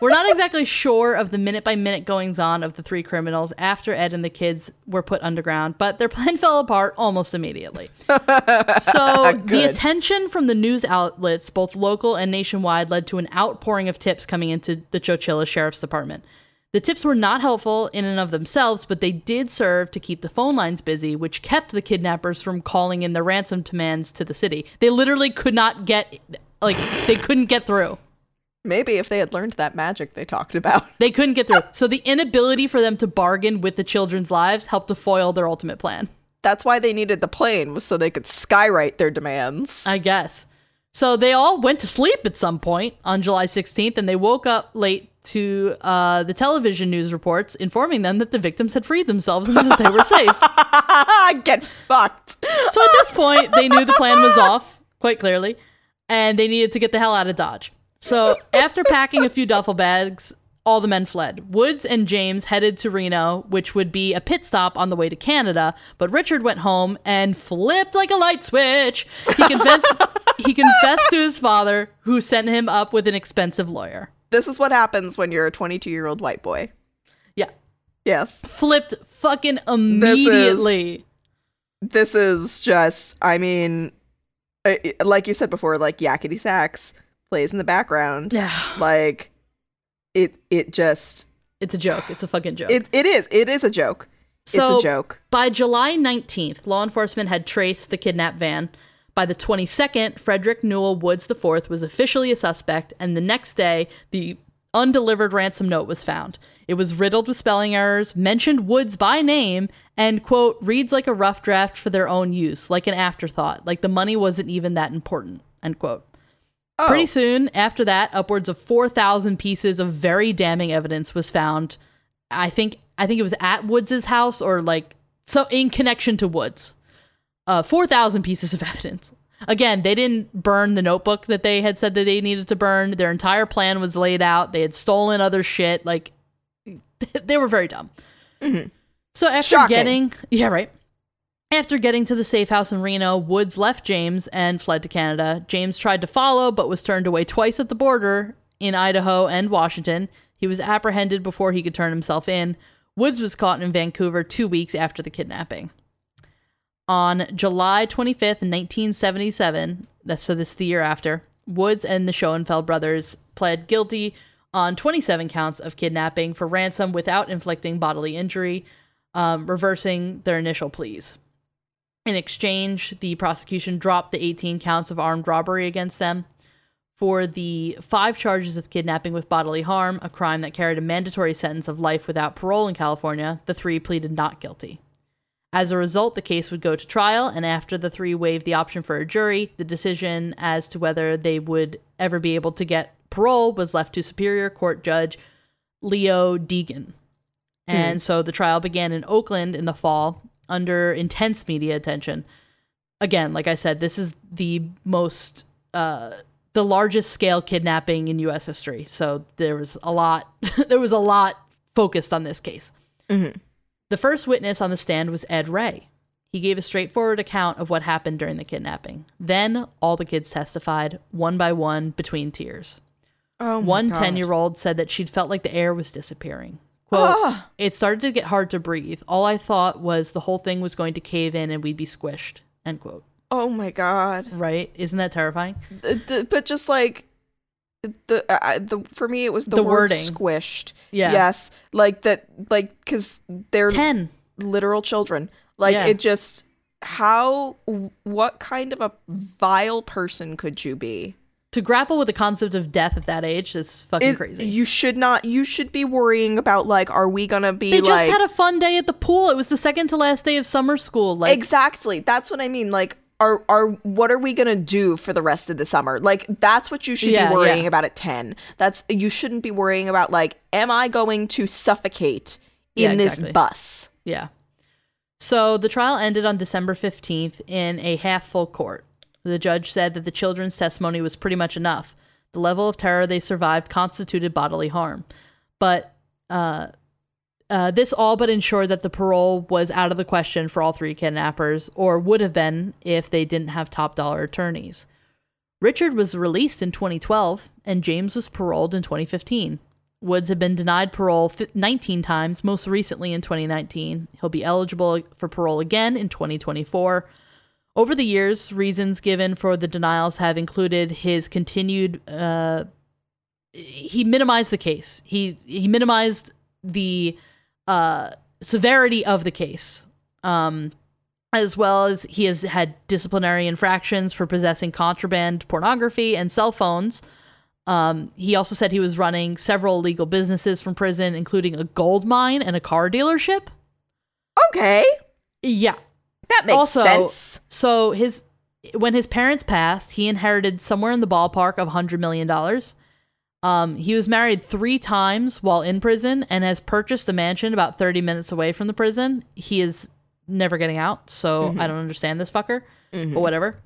We're not exactly sure of the minute-by-minute goings-on of the three criminals after Ed and the kids were put underground, but their plan fell apart almost immediately. So, the attention from the news outlets, both local and nationwide, led to an outbreak pouring of tips coming into the Chowchilla Sheriff's Department. The tips were not helpful in and of themselves, but they did serve to keep the phone lines busy, which kept the kidnappers from calling in the ransom demands to the city. They literally could not get, like, they couldn't get through. Maybe if they had learned that magic they talked about. They couldn't get through. So the inability for them to bargain with the children's lives helped to foil their ultimate plan. That's why they needed the plane, was so they could skywrite their demands. I guess. So they all went to sleep at some point on July sixteenth, and they woke up late to uh, the television news reports informing them that the victims had freed themselves and that they were safe. Get fucked. So at this point, they knew the plan was off, quite clearly, and they needed to get the hell out of Dodge. So after packing a few duffel bags, all the men fled. Woods and James headed to Reno, which would be a pit stop on the way to Canada, but Richard went home and flipped like a light switch. He confessed, he confessed to his father, who sent him up with an expensive lawyer. This is what happens when you're a twenty-two-year-old white boy. Yeah. Yes. Flipped fucking immediately. This is, this is just, I mean, like you said before, like, Yakety Sax plays in the background. Yeah. Like... It it just... It's a joke. It's a fucking joke. It It is. It is a joke. So it's a joke. By July nineteenth, law enforcement had traced the kidnapped van. By the twenty-second, Frederick Newell Woods the fourth was officially a suspect, and the next day, the undelivered ransom note was found. It was riddled with spelling errors, mentioned Woods by name, and, quote, reads like a rough draft for their own use, like an afterthought, like the money wasn't even that important, end quote. Oh. Pretty soon after that, upwards of four thousand pieces of very damning evidence was found. I think I think it was at Woods' house or like so in connection to Woods. Uh, four thousand pieces of evidence. Again, they didn't burn the notebook that they had said that they needed to burn. Their entire plan was laid out. They had stolen other shit. Like, they were very dumb. Mm-hmm. So after Shocking. getting... Yeah, right. After getting to the safe house in Reno, Woods left James and fled to Canada. James tried to follow, but was turned away twice at the border in Idaho and Washington. He was apprehended before he could turn himself in. Woods was caught in Vancouver two weeks after the kidnapping. On July twenty-fifth, nineteen seventy-seven, that's so this is the year after, Woods and the Schoenfeld brothers pled guilty on twenty-seven counts of kidnapping for ransom without inflicting bodily injury, um, reversing their initial pleas. In exchange, the prosecution dropped the eighteen counts of armed robbery against them for the five charges of kidnapping with bodily harm, a crime that carried a mandatory sentence of life without parole in California. The three pleaded not guilty. As a result, the case would go to trial, and after the three waived the option for a jury, the decision as to whether they would ever be able to get parole was left to Superior Court Judge Leo Deegan. And mm. so the trial began in Oakland in the fall, under intense media attention. Again, like I said, this is the most, uh, the largest scale kidnapping in U S history. So there was a lot, there was a lot focused on this case. Mm-hmm. The first witness on the stand was Ed Ray. He gave a straightforward account of what happened during the kidnapping. Then all the kids testified one by one between tears. Oh my One God. ten-year-old said that she'd felt like the air was disappearing. Quote, oh. It started to get hard to breathe. All I thought was the whole thing was going to cave in and we'd be squished, end quote. Oh my God. Right? Isn't that terrifying? The, the, but just like, the, uh, the for me, it was the, the word wording. Squished. Yeah. Yes. Like that, like, because they're ten literal children. Like, yeah. It just, how, what kind of a vile person could you be? To grapple with the concept of death at that age is fucking it, crazy. You should not, you should be worrying about, like, are we gonna be They just like, had a fun day at the pool. It was the second to last day of summer school. Like, exactly. That's what I mean. Like, are are what are we gonna do for the rest of the summer? Like, that's what you should yeah, be worrying yeah. about at ten. That's you shouldn't be worrying about like, am I going to suffocate in yeah, exactly. this bus? Yeah. So the trial ended on December fifteenth in a half full court. The judge said that the children's testimony was pretty much enough. The level of terror they survived constituted bodily harm. But uh, uh, this all but ensured that the parole was out of the question for all three kidnappers, or would have been if they didn't have top dollar attorneys. Richard was released in twenty twelve, and James was paroled in twenty fifteen. Woods had been denied parole nineteen times, most recently in twenty nineteen. He'll be eligible for parole again in twenty twenty-four. Over the years, reasons given for the denials have included his continued... Uh, he minimized the case. He he minimized the uh, severity of the case, um, as well as he has had disciplinary infractions for possessing contraband, pornography, and cell phones. Um, he also said he was running several illegal businesses from prison, including a gold mine and a car dealership. Okay. Yeah. That makes also, sense. So his when his parents passed, he inherited somewhere in the ballpark of one hundred million dollars. Um, he was married three times while in prison and has purchased a mansion about thirty minutes away from the prison. He is never getting out, so mm-hmm. I don't understand this fucker, mm-hmm. but whatever.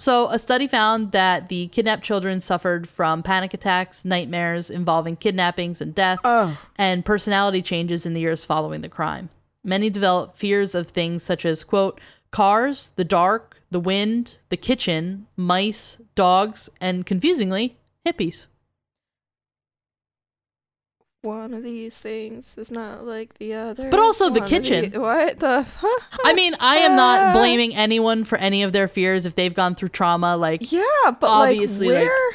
So a study found that the kidnapped children suffered from panic attacks, nightmares involving kidnappings and death, oh. and personality changes in the years following the crime. Many developed fears of things such as, quote, cars, the dark, the wind, the kitchen, mice, dogs, and confusingly, hippies. One of these things is not like the other. But also the kitchen. The, what the? I mean, I am not blaming anyone for any of their fears if they've gone through trauma. Like, yeah, but obviously, like, where?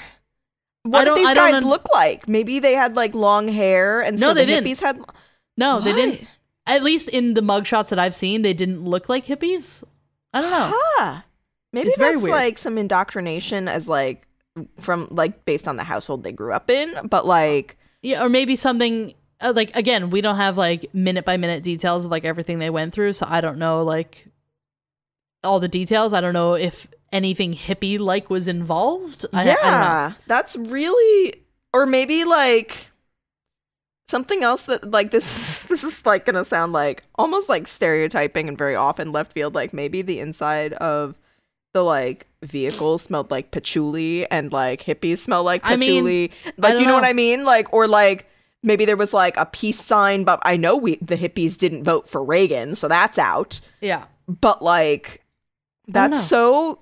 Like, what I did these guys un- look like? Maybe they had like long hair, and no, so they the hippies didn't. had. No, what? they didn't. At least in the mugshots that I've seen, they didn't look like hippies. I don't know. Huh. Maybe it's that's very weird. Like some indoctrination as like from like based on the household they grew up in, but like. Yeah, or maybe something uh, like, again, we don't have like minute by minute details of like everything they went through. So I don't know, like all the details. I don't know if anything hippie like was involved. I, yeah, I don't know. That's really, or maybe like something else that like this, is, this is like going to sound like almost like stereotyping and very often left field. Like maybe the inside of the like vehicle smelled like patchouli and like hippies smell like patchouli. I mean, like, you know, know what I mean? Like, or like maybe there was like a peace sign, but I know we the hippies didn't vote for Reagan, so that's out. Yeah. But like, that's I so,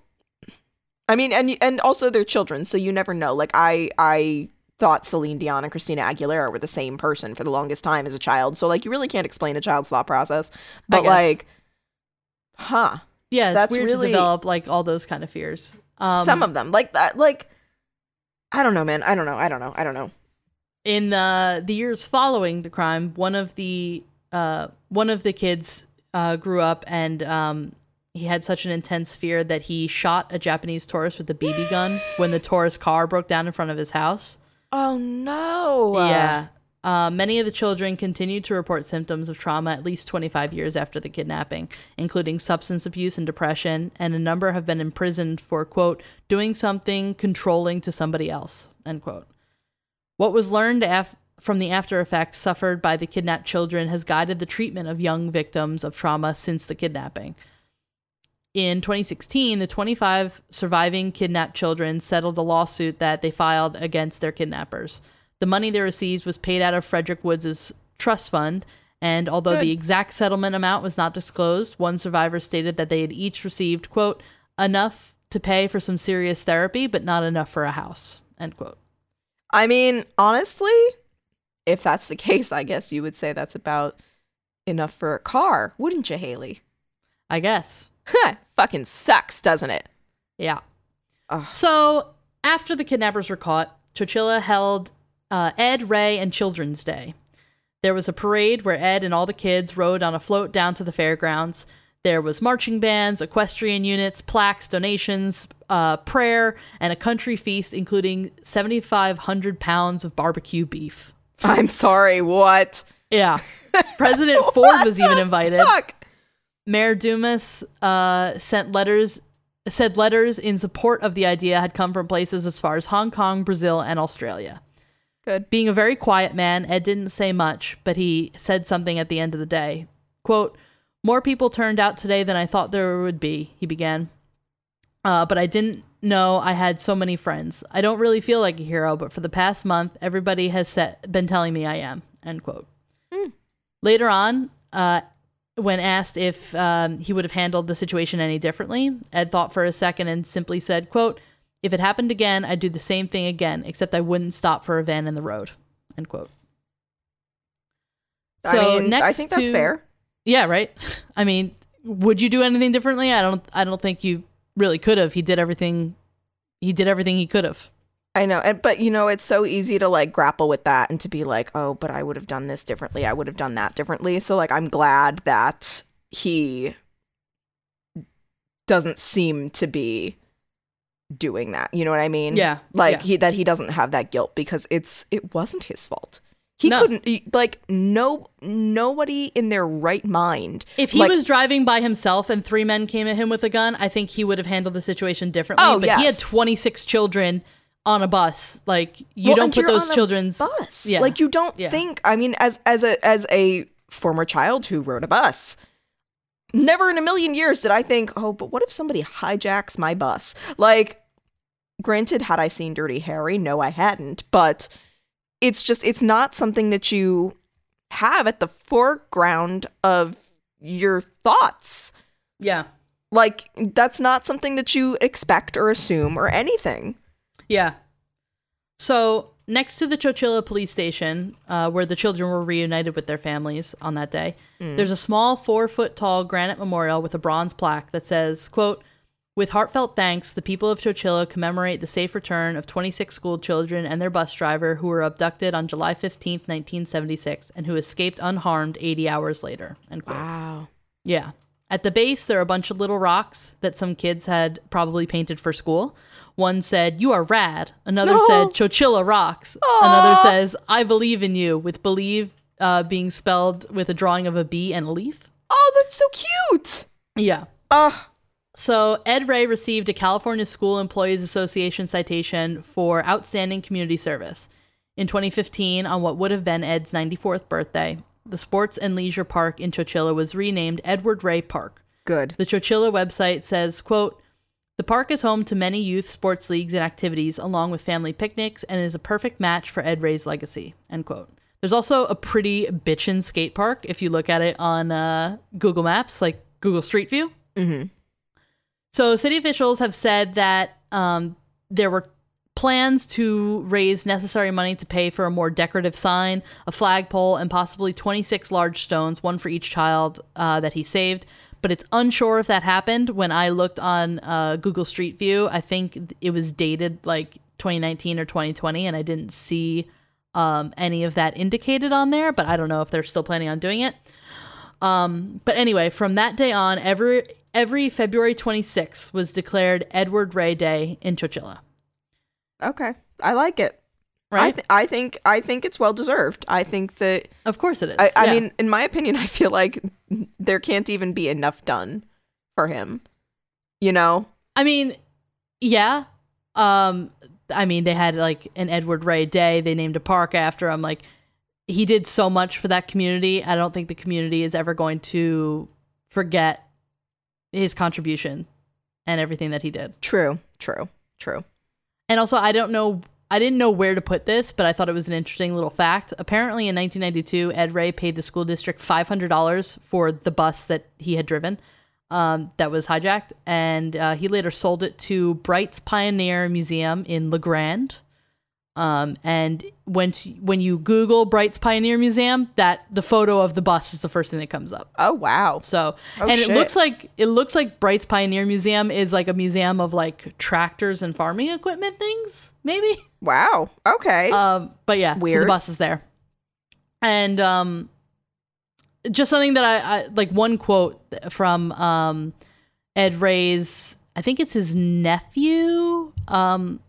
I mean, and, and also they're children, so you never know. Like I, I thought Celine Dion and Christina Aguilera were the same person for the longest time as a child. So like, you really can't explain a child's thought process, but like, huh. Yeah, it's that's weird really, to develop like all those kind of fears. Um, some of them, like that, like I don't know, man. I don't know. I don't know. I don't know. In the the years following the crime, one of the uh, one of the kids uh, grew up, and um, he had such an intense fear that he shot a Japanese tourist with a B B gun when the tourist car broke down in front of his house. Oh no! Yeah. Uh, many of the children continued to report symptoms of trauma at least twenty-five years after the kidnapping, including substance abuse and depression, and a number have been imprisoned for, quote, doing something controlling to somebody else, end quote. What was learned af- from the after effects suffered by the kidnapped children has guided the treatment of young victims of trauma since the kidnapping. In twenty sixteen, the twenty-five surviving kidnapped children settled a lawsuit that they filed against their kidnappers. The money they received was paid out of Frederick Woods' trust fund, and although Good. the exact settlement amount was not disclosed, one survivor stated that they had each received, quote, enough to pay for some serious therapy, but not enough for a house, end quote. I mean, honestly, if that's the case, I guess you would say that's about enough for a car, wouldn't you, Haley? I guess. Huh, fucking sucks, doesn't it? Yeah. Ugh. So, after the kidnappers were caught, Chowchilla held... Uh, Ed, Ray, and Children's Day. There was a parade where Ed and all the kids rode on a float down to the fairgrounds. There was marching bands, equestrian units, plaques, donations, uh, prayer, and a country feast, including seventy-five hundred pounds of barbecue beef. I'm sorry, what? Yeah. President Ford was even invited. Fuck? Mayor Dumas uh, sent letters said letters in support of the idea had come from places as far as Hong Kong, Brazil, and Australia. Good. Being a very quiet man, Ed didn't say much, but he said something at the end of the day. Quote, "More people turned out today than I thought there would be," he began. Uh, but I didn't know I had so many friends. I don't really feel like a hero, but for the past month, everybody has set, been telling me I am." End quote. Mm. Later on, uh, when asked if um, he would have handled the situation any differently, Ed thought for a second and simply said, quote, "If it happened again, I'd do the same thing again, except I wouldn't stop for a van in the road." End quote. I so mean, next I think that's to, fair. Yeah, right? I mean, would you do anything differently? I don't I don't think you really could have. He did everything he did everything he could have. I know, but you know, it's so easy to like grapple with that and to be like, oh, but I would have done this differently. I would have done that differently. So like, I'm glad that he doesn't seem to be doing that. You know what I mean? Yeah. Like yeah. he that he doesn't have that guilt because it's it wasn't his fault. He no. couldn't he, like no nobody in their right mind. If he like, was driving by himself and three men came at him with a gun, I think he would have handled the situation differently. Oh, but yes. He had twenty-six children on a bus. Like you well, don't put those children's bus. Yeah. Like you don't yeah. think I mean as as a as a former child who rode a bus, never in a million years did I think, oh, but what if somebody hijacks my bus? Like granted, had I seen Dirty Harry? No, I hadn't, but it's just it's not something that you have at the foreground of your thoughts. Yeah. Like that's not something that you expect or assume or anything. Yeah. So next to the Chowchilla police station, uh, where the children were reunited with their families on that day, mm. there's a small four foot tall granite memorial with a bronze plaque that says, quote, "With heartfelt thanks, the people of Chowchilla commemorate the safe return of twenty-six school children and their bus driver who were abducted on July fifteenth, nineteen seventy-six, and who escaped unharmed eighty hours later." End quote. Wow. Yeah. At the base, there are a bunch of little rocks that some kids had probably painted for school. One said, "You are rad." Another no. said, "Chowchilla rocks." Aww. Another says, "I believe in you," with believe uh, being spelled with a drawing of a bee and a leaf. Oh, that's so cute. Yeah. Uh. So Ed Ray received a California School Employees Association citation for outstanding community service. In twenty fifteen, on what would have been Ed's ninety-fourth birthday, the Sports and Leisure Park in Chowchilla was renamed Edward Ray Park. Good. The Chowchilla website says, quote, "The park is home to many youth sports leagues and activities, along with family picnics, and is a perfect match for Ed Ray's legacy." End quote. There's also a pretty bitchin' skate park if you look at it on uh, Google Maps, like Google Street View. Mm-hmm. So city officials have said that um, there were plans to raise necessary money to pay for a more decorative sign, a flagpole, and possibly twenty-six large stones, one for each child uh, that he saved. But it's unsure if that happened. When I looked on uh, Google Street View, I think it was dated like twenty nineteen or twenty twenty, and I didn't see um, any of that indicated on there. But I don't know if they're still planning on doing it. Um, but anyway, from that day on, every every February twenty-sixth was declared Edward Ray Day in Chowchilla. Okay, I like it. Right? I, th- I think I think it's well deserved. I think that of course it is. I, I yeah. mean, in my opinion, I feel like there can't even be enough done for him. You know? I mean, yeah. Um, I mean, they had like an Edward Ray Day. They named a park after him. Like, he did so much for that community. I don't think the community is ever going to forget his contribution and everything that he did. True. True. True. And also, I don't know. I didn't know where to put this, but I thought it was an interesting little fact. Apparently, in nineteen ninety-two, Ed Ray paid the school district five hundred dollars for the bus that he had driven um, that was hijacked, and uh, he later sold it to Bright's Pioneer Museum in Le Grand. Um, and when t- when you Google Bright's Pioneer Museum, that the photo of the bus is the first thing that comes up. Oh wow! So oh, and shit. it looks like it looks like Bright's Pioneer Museum is like a museum of like tractors and farming equipment things, maybe. Wow. Okay. Um. But yeah, weird. So the bus is there, and um, just something that I, I like one quote from um, Ed Ray's. I think it's his nephew. Um.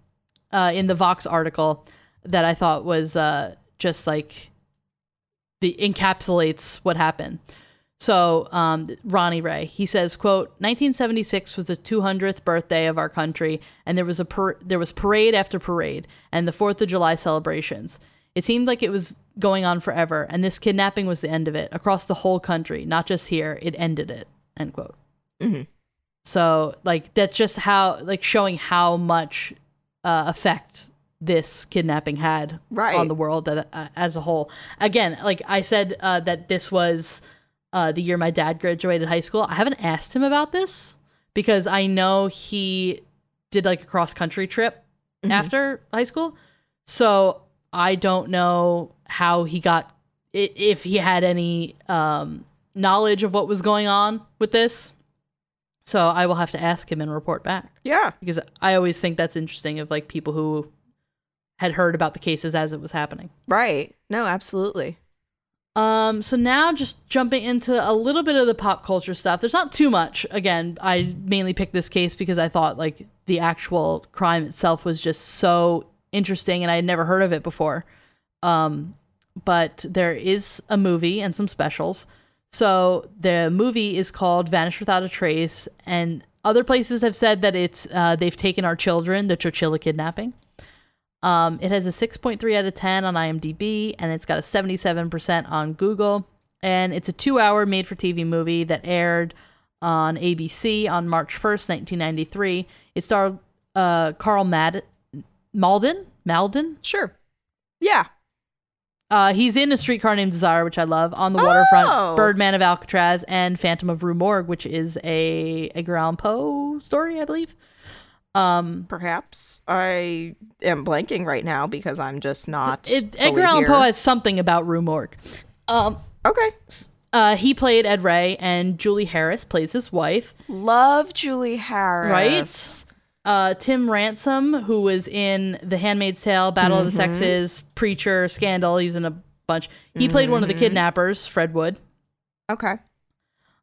Uh, in the Vox article that I thought was uh, just like the encapsulates what happened. So um, Ronnie Ray, he says, quote, nineteen seventy-six was the two hundredth birthday of our country, and there was a par- there was parade after parade and the fourth of July celebrations. It seemed like it was going on forever, and this kidnapping was the end of it. Across the whole country, not just here, it ended it, end quote. Mm-hmm. So, like, that's just how, like, showing how much uh, effect this kidnapping had right. on the world uh, as a whole. Again, like I said, uh, that this was... Uh, the year my dad graduated high school. I haven't asked him about this because I know he did like a cross-country trip mm-hmm. after high school. So I don't know how he got, if he had any um, knowledge of what was going on with this. So I will have to ask him and report back. Yeah. Because I always think that's interesting of like people who had heard about the cases as it was happening. Right. No, absolutely. Um, so now just jumping into a little bit of the pop culture stuff. There's not too much. Again, I mainly picked this case because I thought like the actual crime itself was just so interesting and I had never heard of it before. Um, but there is a movie and some specials. So the movie is called Vanished Without a Trace, and other places have said that it's, uh, they've taken our children, the Chowchilla kidnapping. Um, it has a six point three out of ten on IMDb, and it's got a seventy-seven percent on Google. And it's a two-hour made-for-T V movie that aired on A B C on March first, nineteen ninety-three. It starred uh, Carl Mad- Malden? Malden? Sure. Yeah. Uh, he's in A Streetcar Named Desire, which I love, On the Waterfront, oh. Birdman of Alcatraz, and Phantom of Rue Morgue, which is a Edgar Allan Poe story, I believe. Um, Perhaps I am blanking right now because I'm just not. It, Edgar Allan Poe has something about Rue Morgue. Um, okay. Uh, he played Ed Ray, and Julie Harris plays his wife. Love Julie Harris. Right? Uh, Tim Ransom, who was in The Handmaid's Tale, Battle mm-hmm. of the Sexes, Preacher, Scandal. He was in a bunch. He mm-hmm. played one of the kidnappers, Fred Wood. Okay.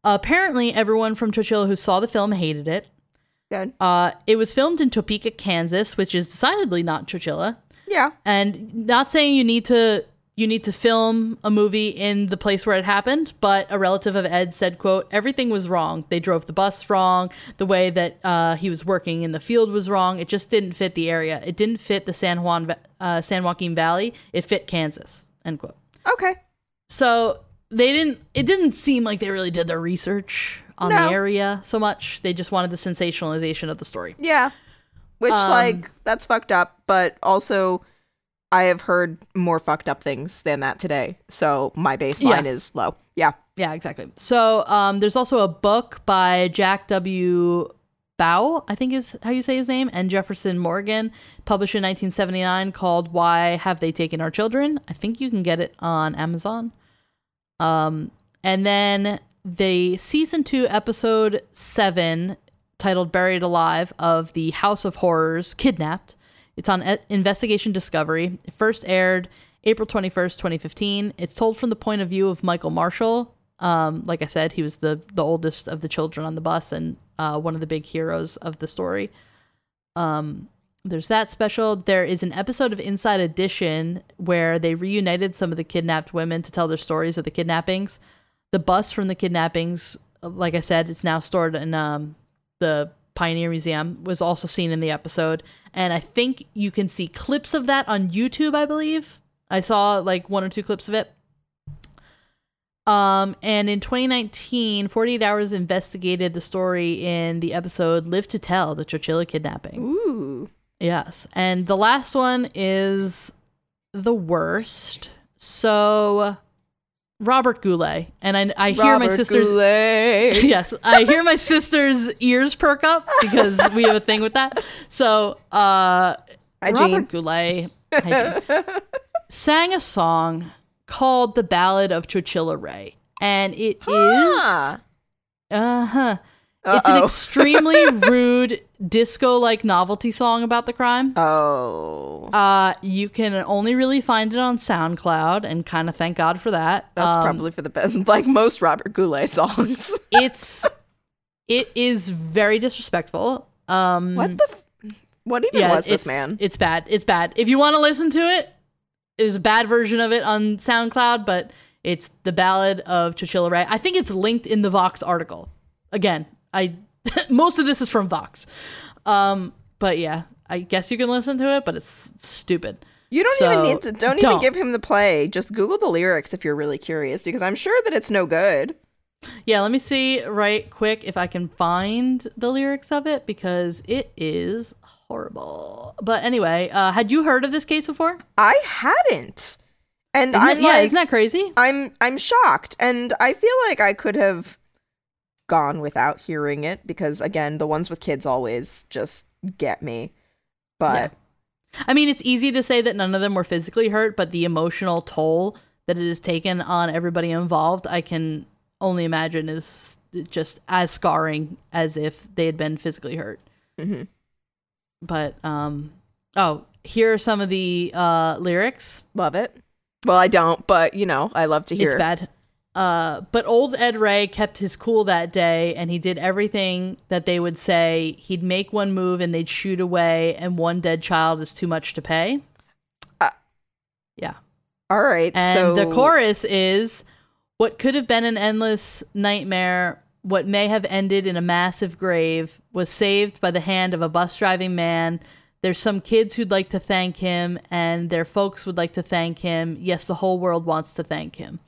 Uh, apparently, everyone from Chowchilla who saw the film hated it. Uh, it was filmed in Topeka, Kansas, which is decidedly not Chowchilla. Yeah. And not saying you need to you need to film a movie in the place where it happened, but a relative of Ed said, quote, everything was wrong. They drove the bus wrong. The way that uh, he was working in the field was wrong. It just didn't fit the area. It didn't fit the San Juan, uh, San Joaquin Valley. It fit Kansas, end quote. Okay. So they didn't, it didn't seem like they really did their research on no. the area so much. They just wanted the sensationalization of the story. Yeah. Which, um, like, that's fucked up, but also I have heard more fucked up things than that today. So my baseline yeah. is low. Yeah. Yeah, exactly. So um, there's also a book by Jack W. Bow, I think is how you say his name, and Jefferson Morgan, published in nineteen seventy-nine, called Why Have They Taken Our Children? I think you can get it on Amazon. Um, and then... the season two, episode seven, titled Buried Alive, of the House of Horrors Kidnapped. It's on e- Investigation Discovery. It first aired April twenty-first, twenty fifteen. It's told from the point of view of Michael Marshall. Um, like I said, he was the, the oldest of the children on the bus and uh, one of the big heroes of the story. Um, there's that special. There is an episode of Inside Edition where they reunited some of the kidnapped women to tell their stories of the kidnappings. The bus from the kidnappings, like I said, it's now stored in um, the Pioneer Museum, was also seen in the episode. And I think you can see clips of that on YouTube, I believe. I saw like one or two clips of it. Um, and in twenty nineteen, forty-eight hours investigated the story in the episode Live to Tell, the Chowchilla Kidnapping. Ooh. Yes. And the last one is the worst. So... Robert Goulet, and I, I hear my sister's Goulet. Yes, I hear my sister's ears perk up because we have a thing with that. So, uh, Hi, Robert Goulet hi, sang a song called "The Ballad of Chowchilla Ray," and it huh. is uh huh. It's an extremely rude disco-like novelty song about the crime. Oh. Uh, you can only really find it on SoundCloud, and kind of thank God for that. That's um, probably for the best, like most Robert Goulet songs. it's it is very disrespectful. Um, what the f- what even yeah, was this man? It's bad. It's bad. If you want to listen to it, there's a bad version of it on SoundCloud, but It's The Ballad of Chowchilla Ray. I think it's linked in the Vox article. Again, I most of this is from Vox. Um, but yeah, I guess you can listen to it, but it's stupid. You don't so, even need to, don't, don't even give him the play. Just Google the lyrics if you're really curious, because I'm sure that it's no good. Yeah, let me see right quick if I can find the lyrics of it, because it is horrible. But anyway, uh, had you heard of this case before? I hadn't. And isn't I'm it, like, yeah, isn't that crazy? I'm I'm shocked, and I feel like I could have gone without hearing it, because again, the ones with kids always just get me. But yeah. I mean, it's easy to say that none of them were physically hurt, but the emotional toll that it has taken on everybody involved, I can only imagine is just as scarring as if they had been physically hurt. Mm-hmm. But, um, oh, here are some of the uh, lyrics. Love it. Well, I don't, but, you know, I love to hear. It's bad. Uh, but old Ed Ray kept his cool that day, and he did everything that they would say. He'd make one move and they'd shoot away, and one dead child is too much to pay. Uh, yeah. All right. And so the chorus is, what could have been an endless nightmare, what may have ended in a massive grave, was saved by the hand of a bus driving man. There's some kids who'd like to thank him, and their folks would like to thank him. Yes, the whole world wants to thank him.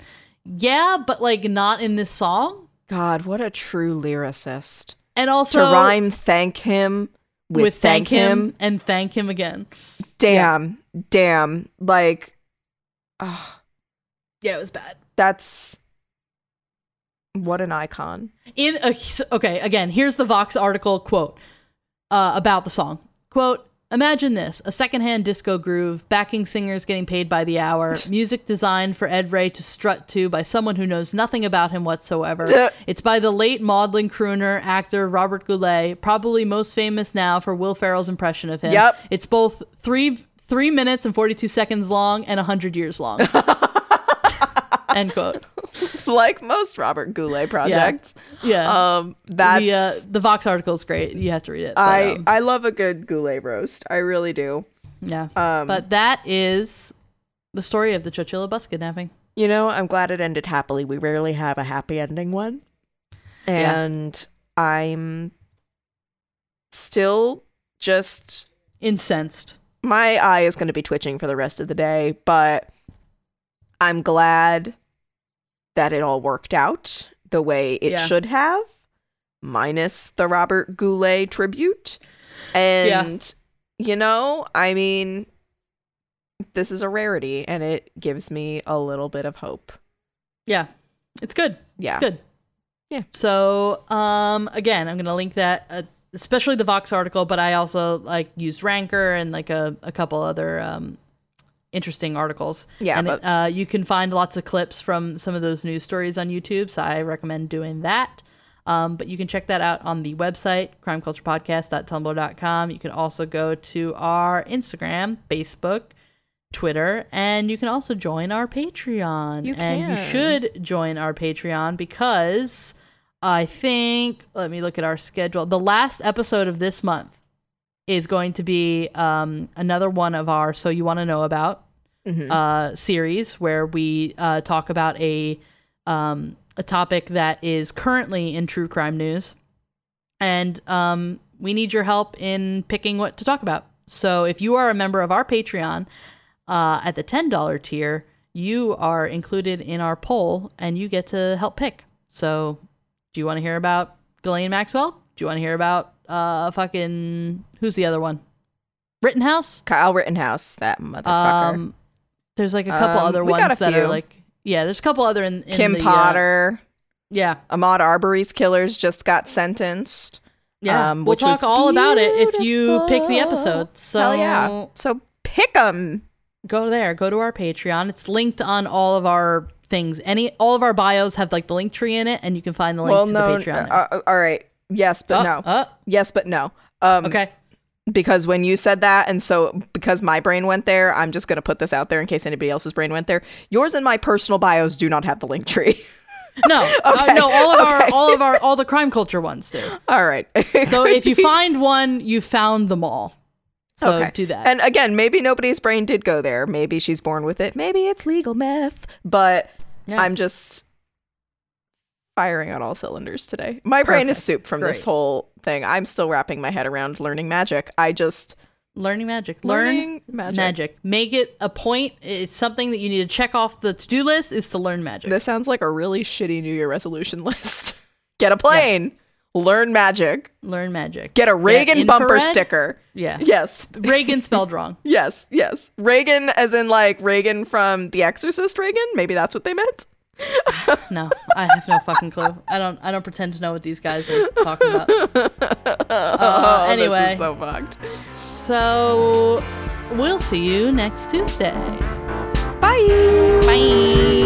Yeah, but like not in this song. God, what a true lyricist. And also to rhyme thank him with, with thank, thank him, him and thank him again. Damn. Yeah. Damn. Like oh. Yeah, it was bad. That's what an icon. In a, okay, again, here's the Vox article quote uh, about the song. Quote, imagine this, a secondhand disco groove, backing singers getting paid by the hour, music designed for Ed Ray to strut to by someone who knows nothing about him whatsoever. It's by the late maudlin crooner, actor Robert Goulet, probably most famous now for Will Ferrell's impression of him. Yep. It's both three three minutes and forty-two seconds long and one hundred years long. End quote. Like most Robert Goulet projects. Yeah. yeah. Um, that's... The, uh, the Vox article is great. You have to read it. But, I, um, I love a good Goulet roast. I really do. Yeah. Um, but that is the story of the Chowchilla bus kidnapping. You know, I'm glad it ended happily. We rarely have a happy ending one. And yeah. I'm still just... incensed. My eye is going to be twitching for the rest of the day, but I'm glad that it all worked out the way it yeah. should have, minus the Robert Goulet tribute. And, yeah. you know, I mean, this is a rarity, and it gives me a little bit of hope. Yeah, it's good. Yeah. It's good. Yeah. So, um, again, I'm going to link that, uh, especially the Vox article, but I also, like, used Ranker and, like, a, a couple other... Um, interesting articles. Yeah. And but- it, uh, you can find lots of clips from some of those news stories on YouTube. So I recommend doing that. Um, but you can check that out on the website, crime culture podcast dot tumblr dot com. You can also go to our Instagram, Facebook, Twitter, and you can also join our Patreon. You can. And you should join our Patreon because I think, let me look at our schedule. The last episode of this month is going to be um, another one of our So You Want to Know About. Mm-hmm. Uh, series where we uh, talk about a um, a topic that is currently in true crime news, and um, we need your help in picking what to talk about. So if you are a member of our Patreon uh, at the ten dollars tier, you are included in our poll and you get to help pick. So do you want to hear about Ghislaine Maxwell? Do you want to hear about uh, fucking who's the other one? Rittenhouse? Kyle Rittenhouse, that motherfucker. Um, There's like a couple um, other ones that few. are like, yeah, there's a couple other in, in Kim the, Potter. Uh, yeah. Ahmaud Arbery's killers just got sentenced. Yeah. Um, we'll talk all beautiful. about it if you pick the episode. So Hell yeah. So pick them. Go there. Go to our Patreon. It's linked on all of our things. Any, all of our bios have like the link tree in it, and you can find the link well, to no, the Patreon. Uh, all right. Yes, but oh, no. Oh. Yes, but no. Um, okay. Because when you said that, and so because my brain went there, I'm just going to put this out there in case anybody else's brain went there. Yours and my personal bios do not have the link tree. No, okay. uh, no, all of okay. our, all of our, all the crime culture ones do. All right. So if you find one, you found them all. So okay. do that. And again, maybe nobody's brain did go there. Maybe she's born with it. Maybe it's legal meth. But Yeah. I'm just firing on all cylinders today. My Perfect. brain is soup from Great. this whole thing. I'm still wrapping my head around learning magic. I just... Learning magic. Learning learn magic. magic. Make it a point. It's something that you need to check off the to-do list is to learn magic. This sounds like a really shitty New Year resolution list. Get a plane. Yeah. Learn magic. Learn magic. Get a Reagan Get bumper sticker. Yeah. Yes. Reagan spelled wrong. Yes. Yes. Reagan as in like Reagan from The Exorcist Reagan. Maybe that's what they meant. No, I have no fucking clue. I don't I don't pretend to know what these guys are talking about. Uh, oh, anyway. This is so fucked. So we'll see you next Tuesday. Bye. Bye.